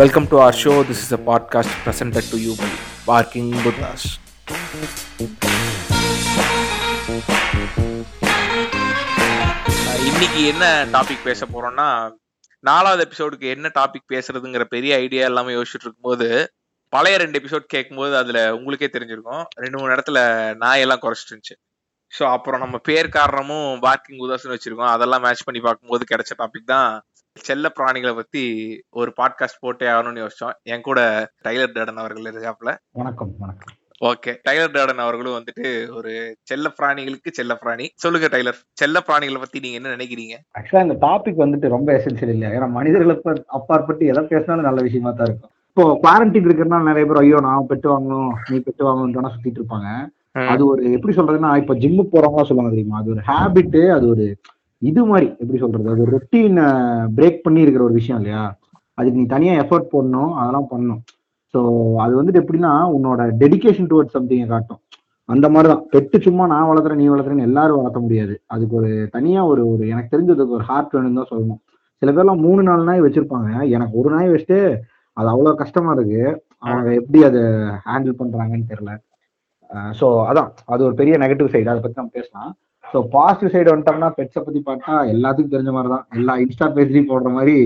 Welcome to our show. This is a podcast presented to you by Barking Buddhas. இன்னைக்கு என்ன topic பேச போறோம்னா, 4வது எபிசோடுக்கு என்ன டாபிக் பேசுறதுங்கிற பெரிய ஐடியா எல்லாமே யோசிச்சுட்டு இருக்கும்போது, பழைய 2 எபிசோட் கேட்கும்போது அதுல உங்களுக்கே தெரிஞ்சிருக்கும் 2-3 இடத்துல நான் எல்லாம் குறைச்சிட்டு இருந்துச்சு. ஸோ அப்புறம் நம்ம பேர் காரணமும் பார்க்கிங் உதாசன் வச்சிருக்கோம். அதெல்லாம் மேட்ச் பண்ணி பார்க்கும்போது கிடைச்ச டாபிக் தான் செல்ல பிராணிகளை பத்தி ஒரு பாட்காஸ்ட் போட்டே ஆகணும்னு யோசிச்சோம். என் கூட டைலர் டேடன் அவர்கள் இருக்காப்புல. வணக்கம் வணக்கம். ஓகே, டைலர் டேடன் அவர்களும் வந்துட்டு ஒரு செல்ல பிராணிகளுக்கு செல்ல பிராணி. சொல்லுங்க டைலர், செல்ல பிராணிகளை பத்தி நீங்க என்ன நினைக்கிறீங்க? ஆக்சுவலா இந்த டாபிக் வந்துட்டு ரொம்ப எசென்சியல் இல்லையா? ஏன்னா மனிதர்களுக்கு அப்பாற்பட்டு எதை பேசினாலும் நல்ல விஷயமா தான் இருக்கும். இப்போ குவாரண்டைன் இருக்கிறதுனால நிறைய பேர் ஐயோ நான் பெட்டு வாங்கணும் நீ பெட்டு வாங்கணும்னு சுத்திட்டு இருப்பாங்க. அது ஒரு எப்படி சொல்றதுன்னா, இப்ப ஜிம்மு போறவங்க சொல்லுவாங்க தெரியுமா, அது ஒரு ஹேபிட், அது ஒரு இது மாதிரி எப்படி சொல்றது, அது ஒரு ரொட்டீனை பிரேக் பண்ணி இருக்கிற ஒரு விஷயம் இல்லையா? அதுக்கு நீ தனியா எஃபர்ட் போடணும், அதெல்லாம் பண்ணணும். ஸோ அது வந்துட்டு எப்படின்னா உன்னோட டெடிகேஷன் டுவர்ட்ஸ் சம்திங்கை காட்டும். அந்த மாதிரிதான் பெட்டு சும்மா நான் வளர்த்துறேன் நீ வளர்த்துறேன்னு எல்லாரும் வளர்த்த முடியாது. அதுக்கு ஒரு தனியா ஒரு ஒரு எனக்கு தெரிஞ்சதுக்கு ஒரு ஹார்ட் வேணும்னு தான் சொல்லணும். சில பேர்லாம் 3-4 நாய் வச்சிருப்பாங்க. எனக்கு ஒரு நாய் வச்சுட்டு அது அவ்வளோ கஷ்டமா இருக்கு. அவங்க எப்படி அதை ஹேண்டில் பண்றாங்கன்னு தெரியல. ஸோ அதான் அது ஒரு பெரிய நெகட்டிவ் சைடு. அதை பற்றி நம்ம பேசலாம். ஸோ பாசிட்டிவ் சைடு வந்துட்டோம்னா பெட்ஸை பற்றி பார்த்தா எல்லாத்துக்கும் தெரிஞ்ச மாதிரி தான். எல்லா இன்ஸ்டா பேஜ்லையும் போடுற மாதிரி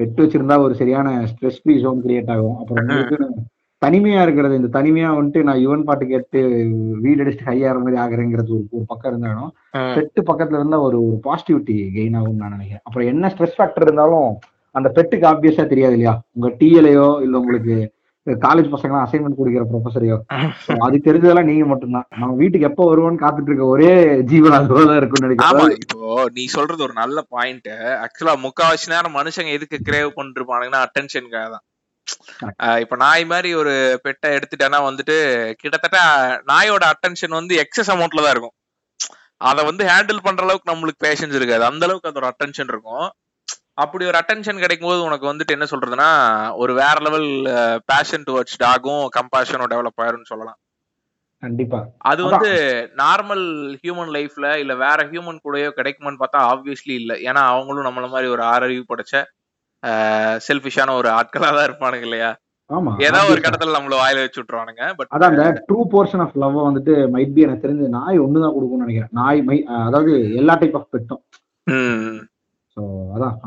பெட் வச்சிருந்தா ஒரு சரியான ஸ்ட்ரெஸ் ஃப்ரீ ஜோன் கிரியேட் ஆகும். அப்புறம் தனிமையாக இருக்கிறது, இந்த தனிமையாக வந்துட்டு நான் யுவன் பாட்டு கேட்டு வீடு அடிச்சுட்டு ஹையாக மாதிரி ஆகிறேங்கிறது ஒரு பக்கம் இருந்தாலும் பெட்டு பக்கத்தில் இருந்தால் ஒரு ஒரு பாசிட்டிவிட்டி கெயின் ஆகும்னு நான் நினைக்கிறேன். அப்புறம் என்ன ஸ்ட்ரெஸ் ஃபேக்டர் இருந்தாலும் அந்த பெட்டுக்கு ஆப்வியஸாக தெரியாது இல்லையா? உங்கள் டீலையோ இல்லை உங்களுக்கு காலேஜ் பசங்களாம் அசைன்மெண்ட் கொடுக்கிற ப்ரொஃபஸரையோ, அதுக்கு தெரிஞ்சதெல்லாம் நீங்க மட்டும்தான். நம்ம வீட்டுக்கு எப்போ வருவோன்னு காத்துட்டு இருக்க ஒரே ஜீவன் அதுதான் இருக்குன்னு நினைக்கிறேன். இப்போ நீ சொல்றது ஒரு நல்ல பாயிண்ட். ஆக்சுவலா முக்காவாசி நேரம் மனுஷங்க எதுக்கு கிரேவ் பண்ணிட்டு இருப்பாங்கன்னா அட்டென்ஷனுக்காக தான். இப்ப நாய் மாதிரி ஒரு பெட்டை எடுத்துட்டேன்னா வந்துட்டு கிட்டத்தட்ட நாயோட அட்டென்ஷன் வந்து எக்ஸஸ் அமௌண்ட்ல தான் இருக்கும். அதை வந்து ஹேண்டில் பண்ற அளவுக்கு நம்மளுக்கு பேஷன்ஸ் இருக்காது. அந்த அளவுக்கு அதோட அட்டென்ஷன் இருக்கும். அப்படி ஒரு அட்டென்ஷன் கிடைக்கும் போது உனக்கு வந்துட்டு என்ன சொல்றதுன்னா ஒரு வேற லெவல் பேஷன் டுவர்ட்ஸ் டாகும் கம்பேஷனும் டெவலப் ஆயிரும்னு சொல்லலாம். கண்டிப்பா அது வந்து நார்மல் ஹியூமன் லைஃப்ல இல்ல வேற ஹியூமன் கூடயோ கிடைக்குமான்னு பார்த்தா ஆப்வியஸ்லி இல்லை. ஏன்னா அவங்களும் நம்மள மாதிரி ஒரு ஆறறிவு படைச்ச செல்ஃபிஷான ஒரு ஆட்களா தான் இருப்பானுங்க இல்லையா? ஏதாவது ஒரு கட்டத்துல நம்மள வாயில வச்சு விட்டுருவானுங்க. பட் அதான் அந்த ட்ரூ போர்ஷன் ஆஃப் லவ் வந்துட்டு மைட் பி எனக்கு தெரிஞ்ச நாய் ஒண்ணுதான் கொடுக்கும்னு நினைக்கிறேன். நாய் மை அதாவது எல்லா டைப் ஆஃப் பெட்டும்.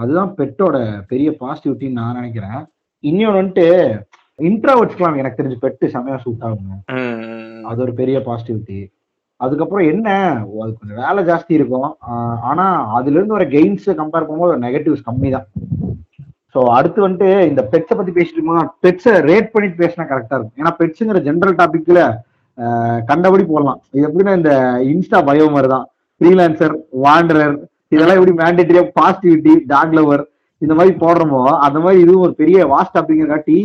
அதுதான் பெட்டோட பெரிய பாசிட்டிவிட்டின்னு நான் நினைக்கிறேன். இன்னொன்னு வந்துட்டு இன்ட்ராவர்ட்ஸ்லாம் எனக்கு தெரிஞ்ச பெட்டு செமையா சூட் ஆகுங்க. அது ஒரு பெரிய பாசிட்டிவிட்டி. அதுக்கப்புறம் என்ன, அது கொஞ்சம் வேலை ஜாஸ்தி இருக்கும், ஆனா அதுல இருந்து வர கெயின்ஸ் கம்பேர் பண்ணும்போது நெகட்டிவ்ஸ் கம்மி தான். ஸோ அடுத்து வந்துட்டு இந்த பெட்ஸை பத்தி பேசிட்டு இருக்கோம்னா பெட்ஸை ரேட் பண்ணிட்டு பேசினா கரெக்டா இருக்கும். ஏன்னா பெட்ஸுங்கிற ஜென்ரல் டாபிக்ல கண்டபடி போடலாம். இது எப்படின்னா இந்த இன்ஸ்டா பயோ மாதிரி தான். ஃப்ரீலான்சர், வாண்டரர், இதெல்லாம் எப்படி மேண்டேட்டரியா பாசிட்டிவிட்டி, டாக் லவர் இந்த மாதிரி போடுறோமோ அந்த மாதிரி இதுவும் ஒரு பெரிய வாஸ்ட் அப்படிங்கிற காட்டி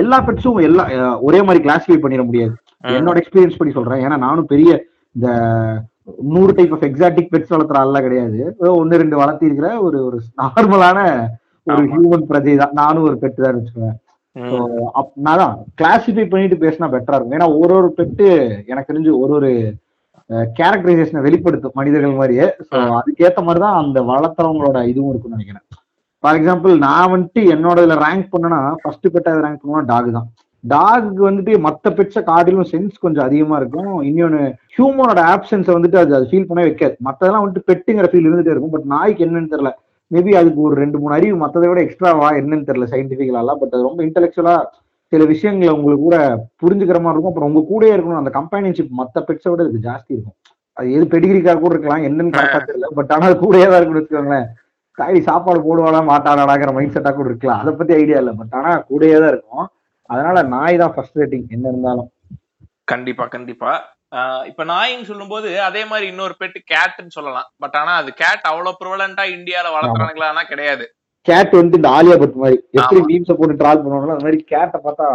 எல்லா பெட்ஸும் எல்லா ஒரே மாதிரி கிளாஸிஃபை பண்ணிட முடியாது. என்னோட எக்ஸ்பீரியன்ஸ் பண்ணி சொல்றேன். ஏன்னா நானும் பெரிய இந்த 100 டைப் ஆஃப் எக்ஸாட்டிக் பெட்ஸ் வளர்த்துற ஆள்லாம் கிடையாது. 1-2 வளர்த்தி இருக்கிற ஒரு ஒரு நார்மலான ஒரு ஹியூமன் பிரஜை தான். நானும் ஒரு பெட்டு தான் வச்சுக்குவேன். ஸோ நான் தான் கிளாஸிஃபை பண்ணிட்டு பேசினா பெட்டரா இருக்கும். ஏன்னா ஒரு ஒரு பெட்டு எனக்கு தெரிஞ்சு ஒரு ஒரு கேரக்டரைசேஷனை வெளிப்படுத்தும் மனிதர்கள் மாதிரியே. ஸோ அதுக்கேற்ற மாதிரி தான் அந்த வளர்த்தவங்களோட இதுவும் இருக்குன்னு நினைக்கிறேன். ஃபார் எக்ஸாம்பிள் நான் வந்துட்டு என்னோட இதில் ரேங்க் பண்ணனா ஃபர்ஸ்ட் பெட்டாக ரேங்க் பண்ணோம்னா டாக் தான். டாகுக்கு வந்துட்டு மற்ற பெட்ஸை காட்டிலும் சென்ஸ் கொஞ்சம் அதிகமாக இருக்கும். இன்னொன்று ஹியூமனோட ஆப்சன்ஸை வந்துட்டு அது அது ஃபீல் பண்ணவே வைக்காது. மற்றதெல்லாம் வந்துட்டு பெட்டுங்கிற ஃபீல் இருந்துகிட்டே இருக்கும். பட் நாய்க்கு என்னன்னு தெரியல. மேபி அதுக்கு ஒரு 2-3 அறிவு மற்றதை விட எக்ஸ்ட்ராவா என்னன்னு தெரியல சயின்டிஃபிக்கலாலாம். பட் அது ரொம்ப இன்டெலெக்சுவலாக சில விஷயங்களை உங்களுக்கு கூட புரிஞ்சுக்கிற மாதிரி இருக்கும். அப்புறம் உங்க கூட இருக்கணும். அந்த கம்பெனிஷிப் மற்ற பெட்ஸை விட இதுக்கு ஜாஸ்தி இருக்கும். அது எது பெடிகிரிக்காக கூட இருக்கலாம், என்னன்னு கரெக்டாக தெரியல. பட் ஆனால் அது கூடயே தான் இருக்குன்னு வச்சுக்கோங்களேன். காய் சாப்பாடு போடுவாடா மாட்டாடாடாங்கிற மைண்ட் செட்டாக கூட இருக்கலாம். அதை பற்றி ஐடியா இல்லை. பட் ஆனால் கூடயே தான் இருக்கும். அதனால நாய் தான் ஃபர்ஸ்ட் ரேட்டிங் என்ன இருந்தாலும். கண்டிப்பா கண்டிப்பா. இப்போ நாயின்னு சொல்லும்போது அதே மாதிரி இன்னொரு பெட்டு கேட்டுன்னு சொல்லலாம். பட் ஆனால் அது கேட் அவ்வளோ ப்ரிவலண்டா இந்தியாவில் வளர்த்துறானுங்களா கிடையாது. கேட் வந்துட்டு இந்த ஆலியா பட் மாதிரி எப்படி மீம்ஸை போட்டு ட்ரால் பண்ணுவாங்களோ அது மாதிரி கேட்டை பார்த்தா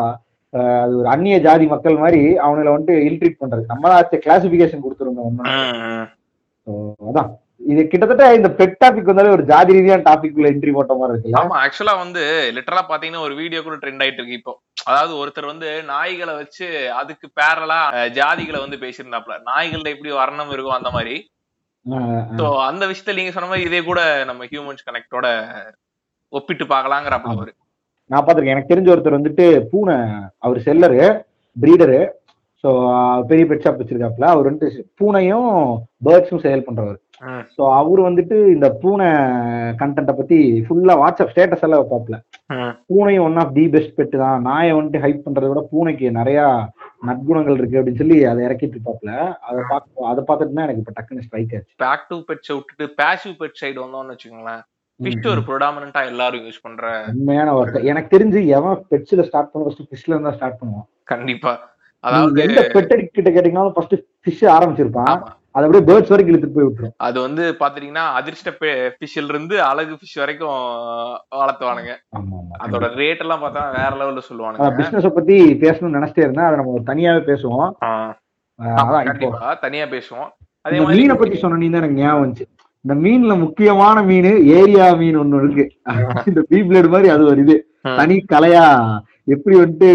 அது ஒரு அந்நிய ஜாதி மக்கள் மாதிரி அவங்கள வந்துட்டு இல்ட்ரீட் பண்றது. நம்மளாச்சு கிளாசிபிகேஷன் கொடுத்துருந்தோம். ஸோ அதான் இது கிட்டத்தட்ட இந்த பெட் டாபிக் வந்தாலே ஒரு ஜாதி ரீதியான டாபிக் உள்ள என்ட்ரி போட்ட மாதிரி இருக்கு. ஆமா, ஆக்சுவலா வந்து லிட்டரலா பாத்தீங்கன்னா ஒரு வீடியோ கூட ட்ரெண்ட் ஆயிட்டு இருக்கு இப்போ. அதாவது ஒருத்தர் வந்து நாய்களை வச்சு அதுக்கு பேரலா ஜாதிகளை வந்து பேசியிருந்தாப்ல. நாய்கள்ல எப்படி வர்ணம் இருக்கும் அந்த மாதிரி. ஸோ அந்த விஷயத்த நீங்க சொன்ன மாதிரி இதே கூட நம்ம ஹியூமன்ஸ் கனெக்டோட ஒப்பிட்டு பார்க்கலாங்கிற அப்படி ஒரு நான் பார்த்துருக்கேன். எனக்கு தெரிஞ்ச ஒருத்தர் வந்துட்டு பூனை, அவர் செல்லரு, பிரீடரு, ஸோ பெரிய பெட் ஷாப் வச்சிருக்காப்புல. அவர் வந்துட்டு பூனையும் பேர்ட்ஸும் சேல் பண்றவர். ஸோ அவரு வந்துட்டு இந்த பூனை கண்டென்ட்டை பத்தி ஃபுல்லா வாட்ஸ்அப் ஸ்டேட்டஸ் எல்லாம் வைப்பாப்புல. பூனையும் one of the best pet தான், நாயை வந்துட்டு ஹைப் பண்றதை விட பூனைக்கு நிறையா நற்குணங்கள் இருக்கு அப்படின்னு சொல்லி அதை இறக்கிட்டு இருப்பாப்புல. அதை பார்த்து அதை பார்த்துட்டு தான் எனக்கு இப்போ டக்குன்னு ஸ்ட்ரைக் ஆச்சு. ஆக்டிவ் பெட்ஸை விட்டுட்டு பேசிவ் பெட் சைடு வந்தோம்னு வச்சுக்கோங்களேன். எல்லாரும் யூஸ் பண்ற உண்மையான வார்த்தை எனக்கு தெரிஞ்சு எவன் பெட்ஸ்ல ஸ்டார்ட் பண்ணுவோம், ஃபிஷ்ல இருந்தா ஸ்டார்ட் பண்ணுவோம் கண்டிப்பா. அதாவது எந்த பெட்டரி கிட்ட கேட்டீங்கன்னாலும் ஃபர்ஸ்ட் ஃபிஷ் ஆரம்பிச்சிருப்பான், அது அப்படியே பேர்ட்ஸ் வரைக்கும் இழுத்துட்டு போய் விட்டுரும். அது வந்து பாத்தீங்கன்னா அதிர்ஷ்ட ஃபிஷ்ல இருந்து அழகு ஃபிஷ் வரைக்கும் வளர்த்துவானுங்க. அதோட ரேட் எல்லாம் பார்த்தா வேற லெவல்ல சொல்லுவானுங்க. பிசினஸ் பத்தி பேசணும்னு நினைச்சிட்டே இருந்தா அதை நம்ம தனியாவே பேசுவோம், தனியா பேசுவோம். அதே மாதிரி மீனை பத்தி சொன்ன நீங்க எனக்கு ஞாபகம் வந்துச்சு. இந்த மீன்ல முக்கியமான மீன் ஏரியா மீன் ஒண்ணு இருக்கு, இந்த பீ பிளேடு மாதிரி. அது வருது தனி கலையா. எப்படி வந்துட்டு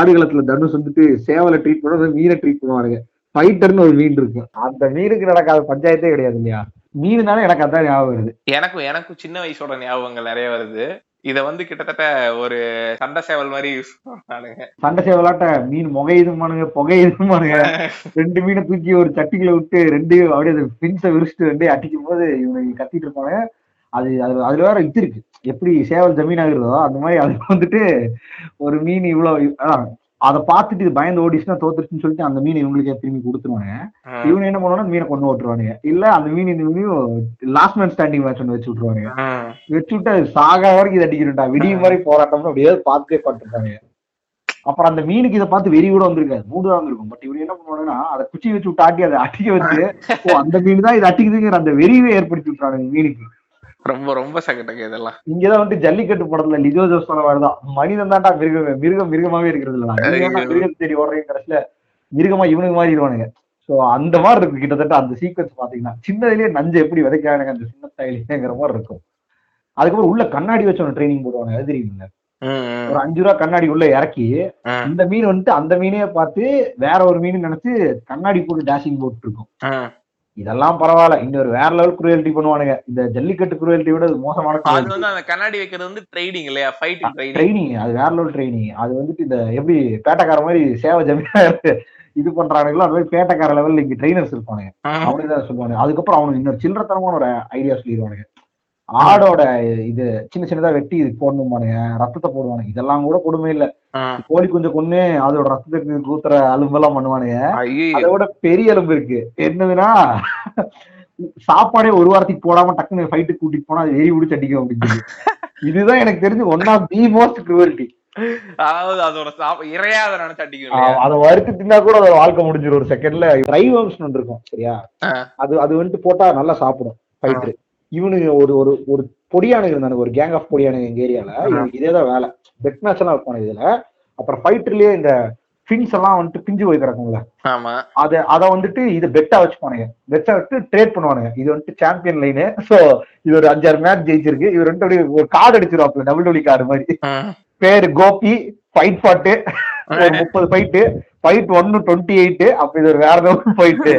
ஆடுகளத்துல தனுஷ் வந்துட்டு சேவலை ட்ரீட் பண்ண மீனை ட்ரீட் பண்ணுவாங்க. ஃபைட்டர்னு ஒரு மீன் இருக்கு, அந்த மீனுக்கு நடக்காத பஞ்சாயத்தே கிடையாது இல்லையா. மீனுனால எனக்கு அதான் ஞாபகம் வருது. எனக்கும் சின்ன வயசோட ஞாபகங்கள் நிறைய வருது. இத வந்து கிட்டத்தட்ட ஒரு சண்டை சேவல் மாதிரி யூஸ் பண்ணுவானுங்க. சண்டை சேவலாட்ட மீன் முகையுதுமானுங்க, புகையுதுமானுங்க. ரெண்டு மீனை தூக்கி ஒரு சட்டிக்குள்ள விட்டு ரெண்டு அப்படியே பின்ஸை விரிச்சிட்டு ரெண்டு அடிக்கும் போது இவனுக்கு கத்திட்டு இருப்பாங்க. அது அது அதுல வேற இது இருக்கு, எப்படி சேவல் ஜமீன் ஆகுறதோ அந்த மாதிரி. அதுக்கு வந்துட்டு ஒரு மீன் இவ்வளவு அதை பார்த்துட்டு இது பயந்து ஓடிச்சுன்னா தோத்துருச்சுன்னு சொல்லிட்டு அந்த மீன் இவங்களுக்கு திரும்பி கொடுத்துருவாங்க. இவனு என்ன பண்ணுவாங்க, மீனை கொண்டு ஓட்டுருவானுங்க. இல்ல அந்த மீன் இந்த மீனையும் லாஸ்ட் மேன் ஸ்டாண்டிங் மேட்ச் ஒன்று வச்சு விட்டுருவாங்க. வச்சு விட்டு அது சாகா வரைக்கும் இது அடிக்கிறா விடிய மாதிரி போராட்டம்னு அப்படியே பார்த்துட்டே பார்த்துருக்காங்க. அப்புறம் அந்த மீனுக்கு இதை பார்த்து வெறி கூட வந்திருக்காது, மூடுதான் வந்திருக்கும். பட் இவரு என்ன பண்ணுவாங்கன்னா அதை குச்சி வச்சு விட்டு ஆட்டி அதை அடிக்க வச்சு அந்த மீன் தான் இது அடிக்குதுங்கிற அந்த வெறியவே ஏற்படுத்தி விட்டுறாங்க மீனுக்கு. ரொம்ப ரொம்ப சகட்டங்க இதெல்லாம். இங்கதான் வந்துட்டு ஜல்லிக்கட்டு படத்துல லிஜோ ஜோஸ்ல வருதான், மனிதன் தான்டா மிருகம், மிருகம் மிருகமாவே இருக்கிறது இல்ல, மிருகம் தேடி ஓடுறேன் கடைசியில மிருகமா இவனுக்கு மாதிரி இருவானுங்க. சோ அந்த மாதிரி இருக்கு கிட்டத்தட்ட அந்த சீக்வன்ஸ் பாத்தீங்கன்னா. சின்னதுலயே நஞ்சு எப்படி விதைக்காங்க அந்த சின்ன ஸ்டைலேங்கிற மாதிரி இருக்கும். அதுக்கப்புறம் உள்ள கண்ணாடி வச்சு ஒன்று ட்ரைனிங் போடுவாங்க, அது தெரியுங்களா. ஒரு 5 ரூபா கண்ணாடி உள்ள இறக்கி இந்த மீன் வந்துட்டு அந்த மீனையே பார்த்து வேற ஒரு மீன் நினைச்சு கண்ணாடி போட்டு டேஷிங் போட்டு இருக்கும். இதெல்லாம் பரவாயில்ல, இங்க ஒரு வேற லெவல் குரூயல்டி பண்ணுவானுங்க. இந்த ஜல்லிக்கட்டு குரூயல்டி விட மோசமான கண்ணாடி வைக்கிறது வந்து ட்ரைனிங் இல்லையா, ஃபைட்டிங் ட்ரைனிங். அது வேற லெவல் ட்ரைனிங். அது வந்துட்டு இந்த எப்படி பேட்டக்கார மாதிரி சேவை ஜமீனா இது பண்றானுங்களோ அது மாதிரி பேட்டக்கார லெவல்ல இங்க ட்ரைனர்ஸ் இருப்பானுங்க. அவனுதான் சொல்லுவானுங்க. அதுக்கப்புறம் அவனுக்கு இன்னொரு சில்லறத்தனமான ஒரு ஐடியா சொல்லிடுவானுங்க. ஆடோட இது சின்ன சின்னதா வெட்டி இது போடணுமானுங்க, ரத்தத்தை போடுவானுங்க. இதெல்லாம் கூட கொடுமை இல்ல, கோழி கொஞ்சம் கொன்னு அதோட ரத்தத்தை கூத்துற அலும்பெல்லாம் பண்ணுவானுங்க. அதை விட பெரிய அலும்பு இருக்கு என்னதுன்னா, சாப்பாடே ஒரு வாரத்துக்கு போடாம டக்குன்னு ஃபைட்டு கூட்டிட்டு போனா அது எரி பிடிச்சி அடிக்கும் அப்படின்னு சொல்லி. இதுதான் எனக்கு தெரிஞ்சு one of the most cruelty. அதாவது அதோட இறையா அதை நினைச்சு அடிக்கும், அதை வறுத்து தின்னா கூட அதோட வாழ்க்கை முடிஞ்சிடும் ஒரு செகண்ட்ல. ட்ரைவம்ஸ் இருக்கும் சரியா, அது அது வந்துட்டு போட்டா நல்லா சாப்பிடும் ஃபைட்டு. இவனுக்கு ஒரு ஒரு ஒரு பொடியானுங்க இருந்தானுங்க, ஒரு கேங் ஆஃப் பொடியானுங்க எங்க ஏரியால. இவனுக்கு இதேதான் வேலை, பெட் மேட்ச் எல்லாம் வைப்பானு இதுல. அப்புறம் ஃபைட்டர்லயே இந்த ஃபின்ஸ் எல்லாம் வந்துட்டு பிஞ்சு போய் கிடக்குங்களா, அதை வந்துட்டு இது பெட்டா வச்சுப்பானுங்க. பெட்டா விட்டு ட்ரேட் பண்ணுவானுங்க. இது வந்துட்டு சாம்பியன் லைனு. சோ இது ஒரு 5-6 மேட்ச் ஜெயிச்சிருக்கு. இவர் ரெண்டு ஒரு கார்டு அடிச்சிருவாப்ல, டபிள்யூ கார்டு மாதிரி. பேரு கோபி, ஃபைட் பாட்டு 30 ஃபைட்டு, ஃபைட் 1 28. அப்ப இது ஒரு வேற ஏதாவது ஃபைட்டு.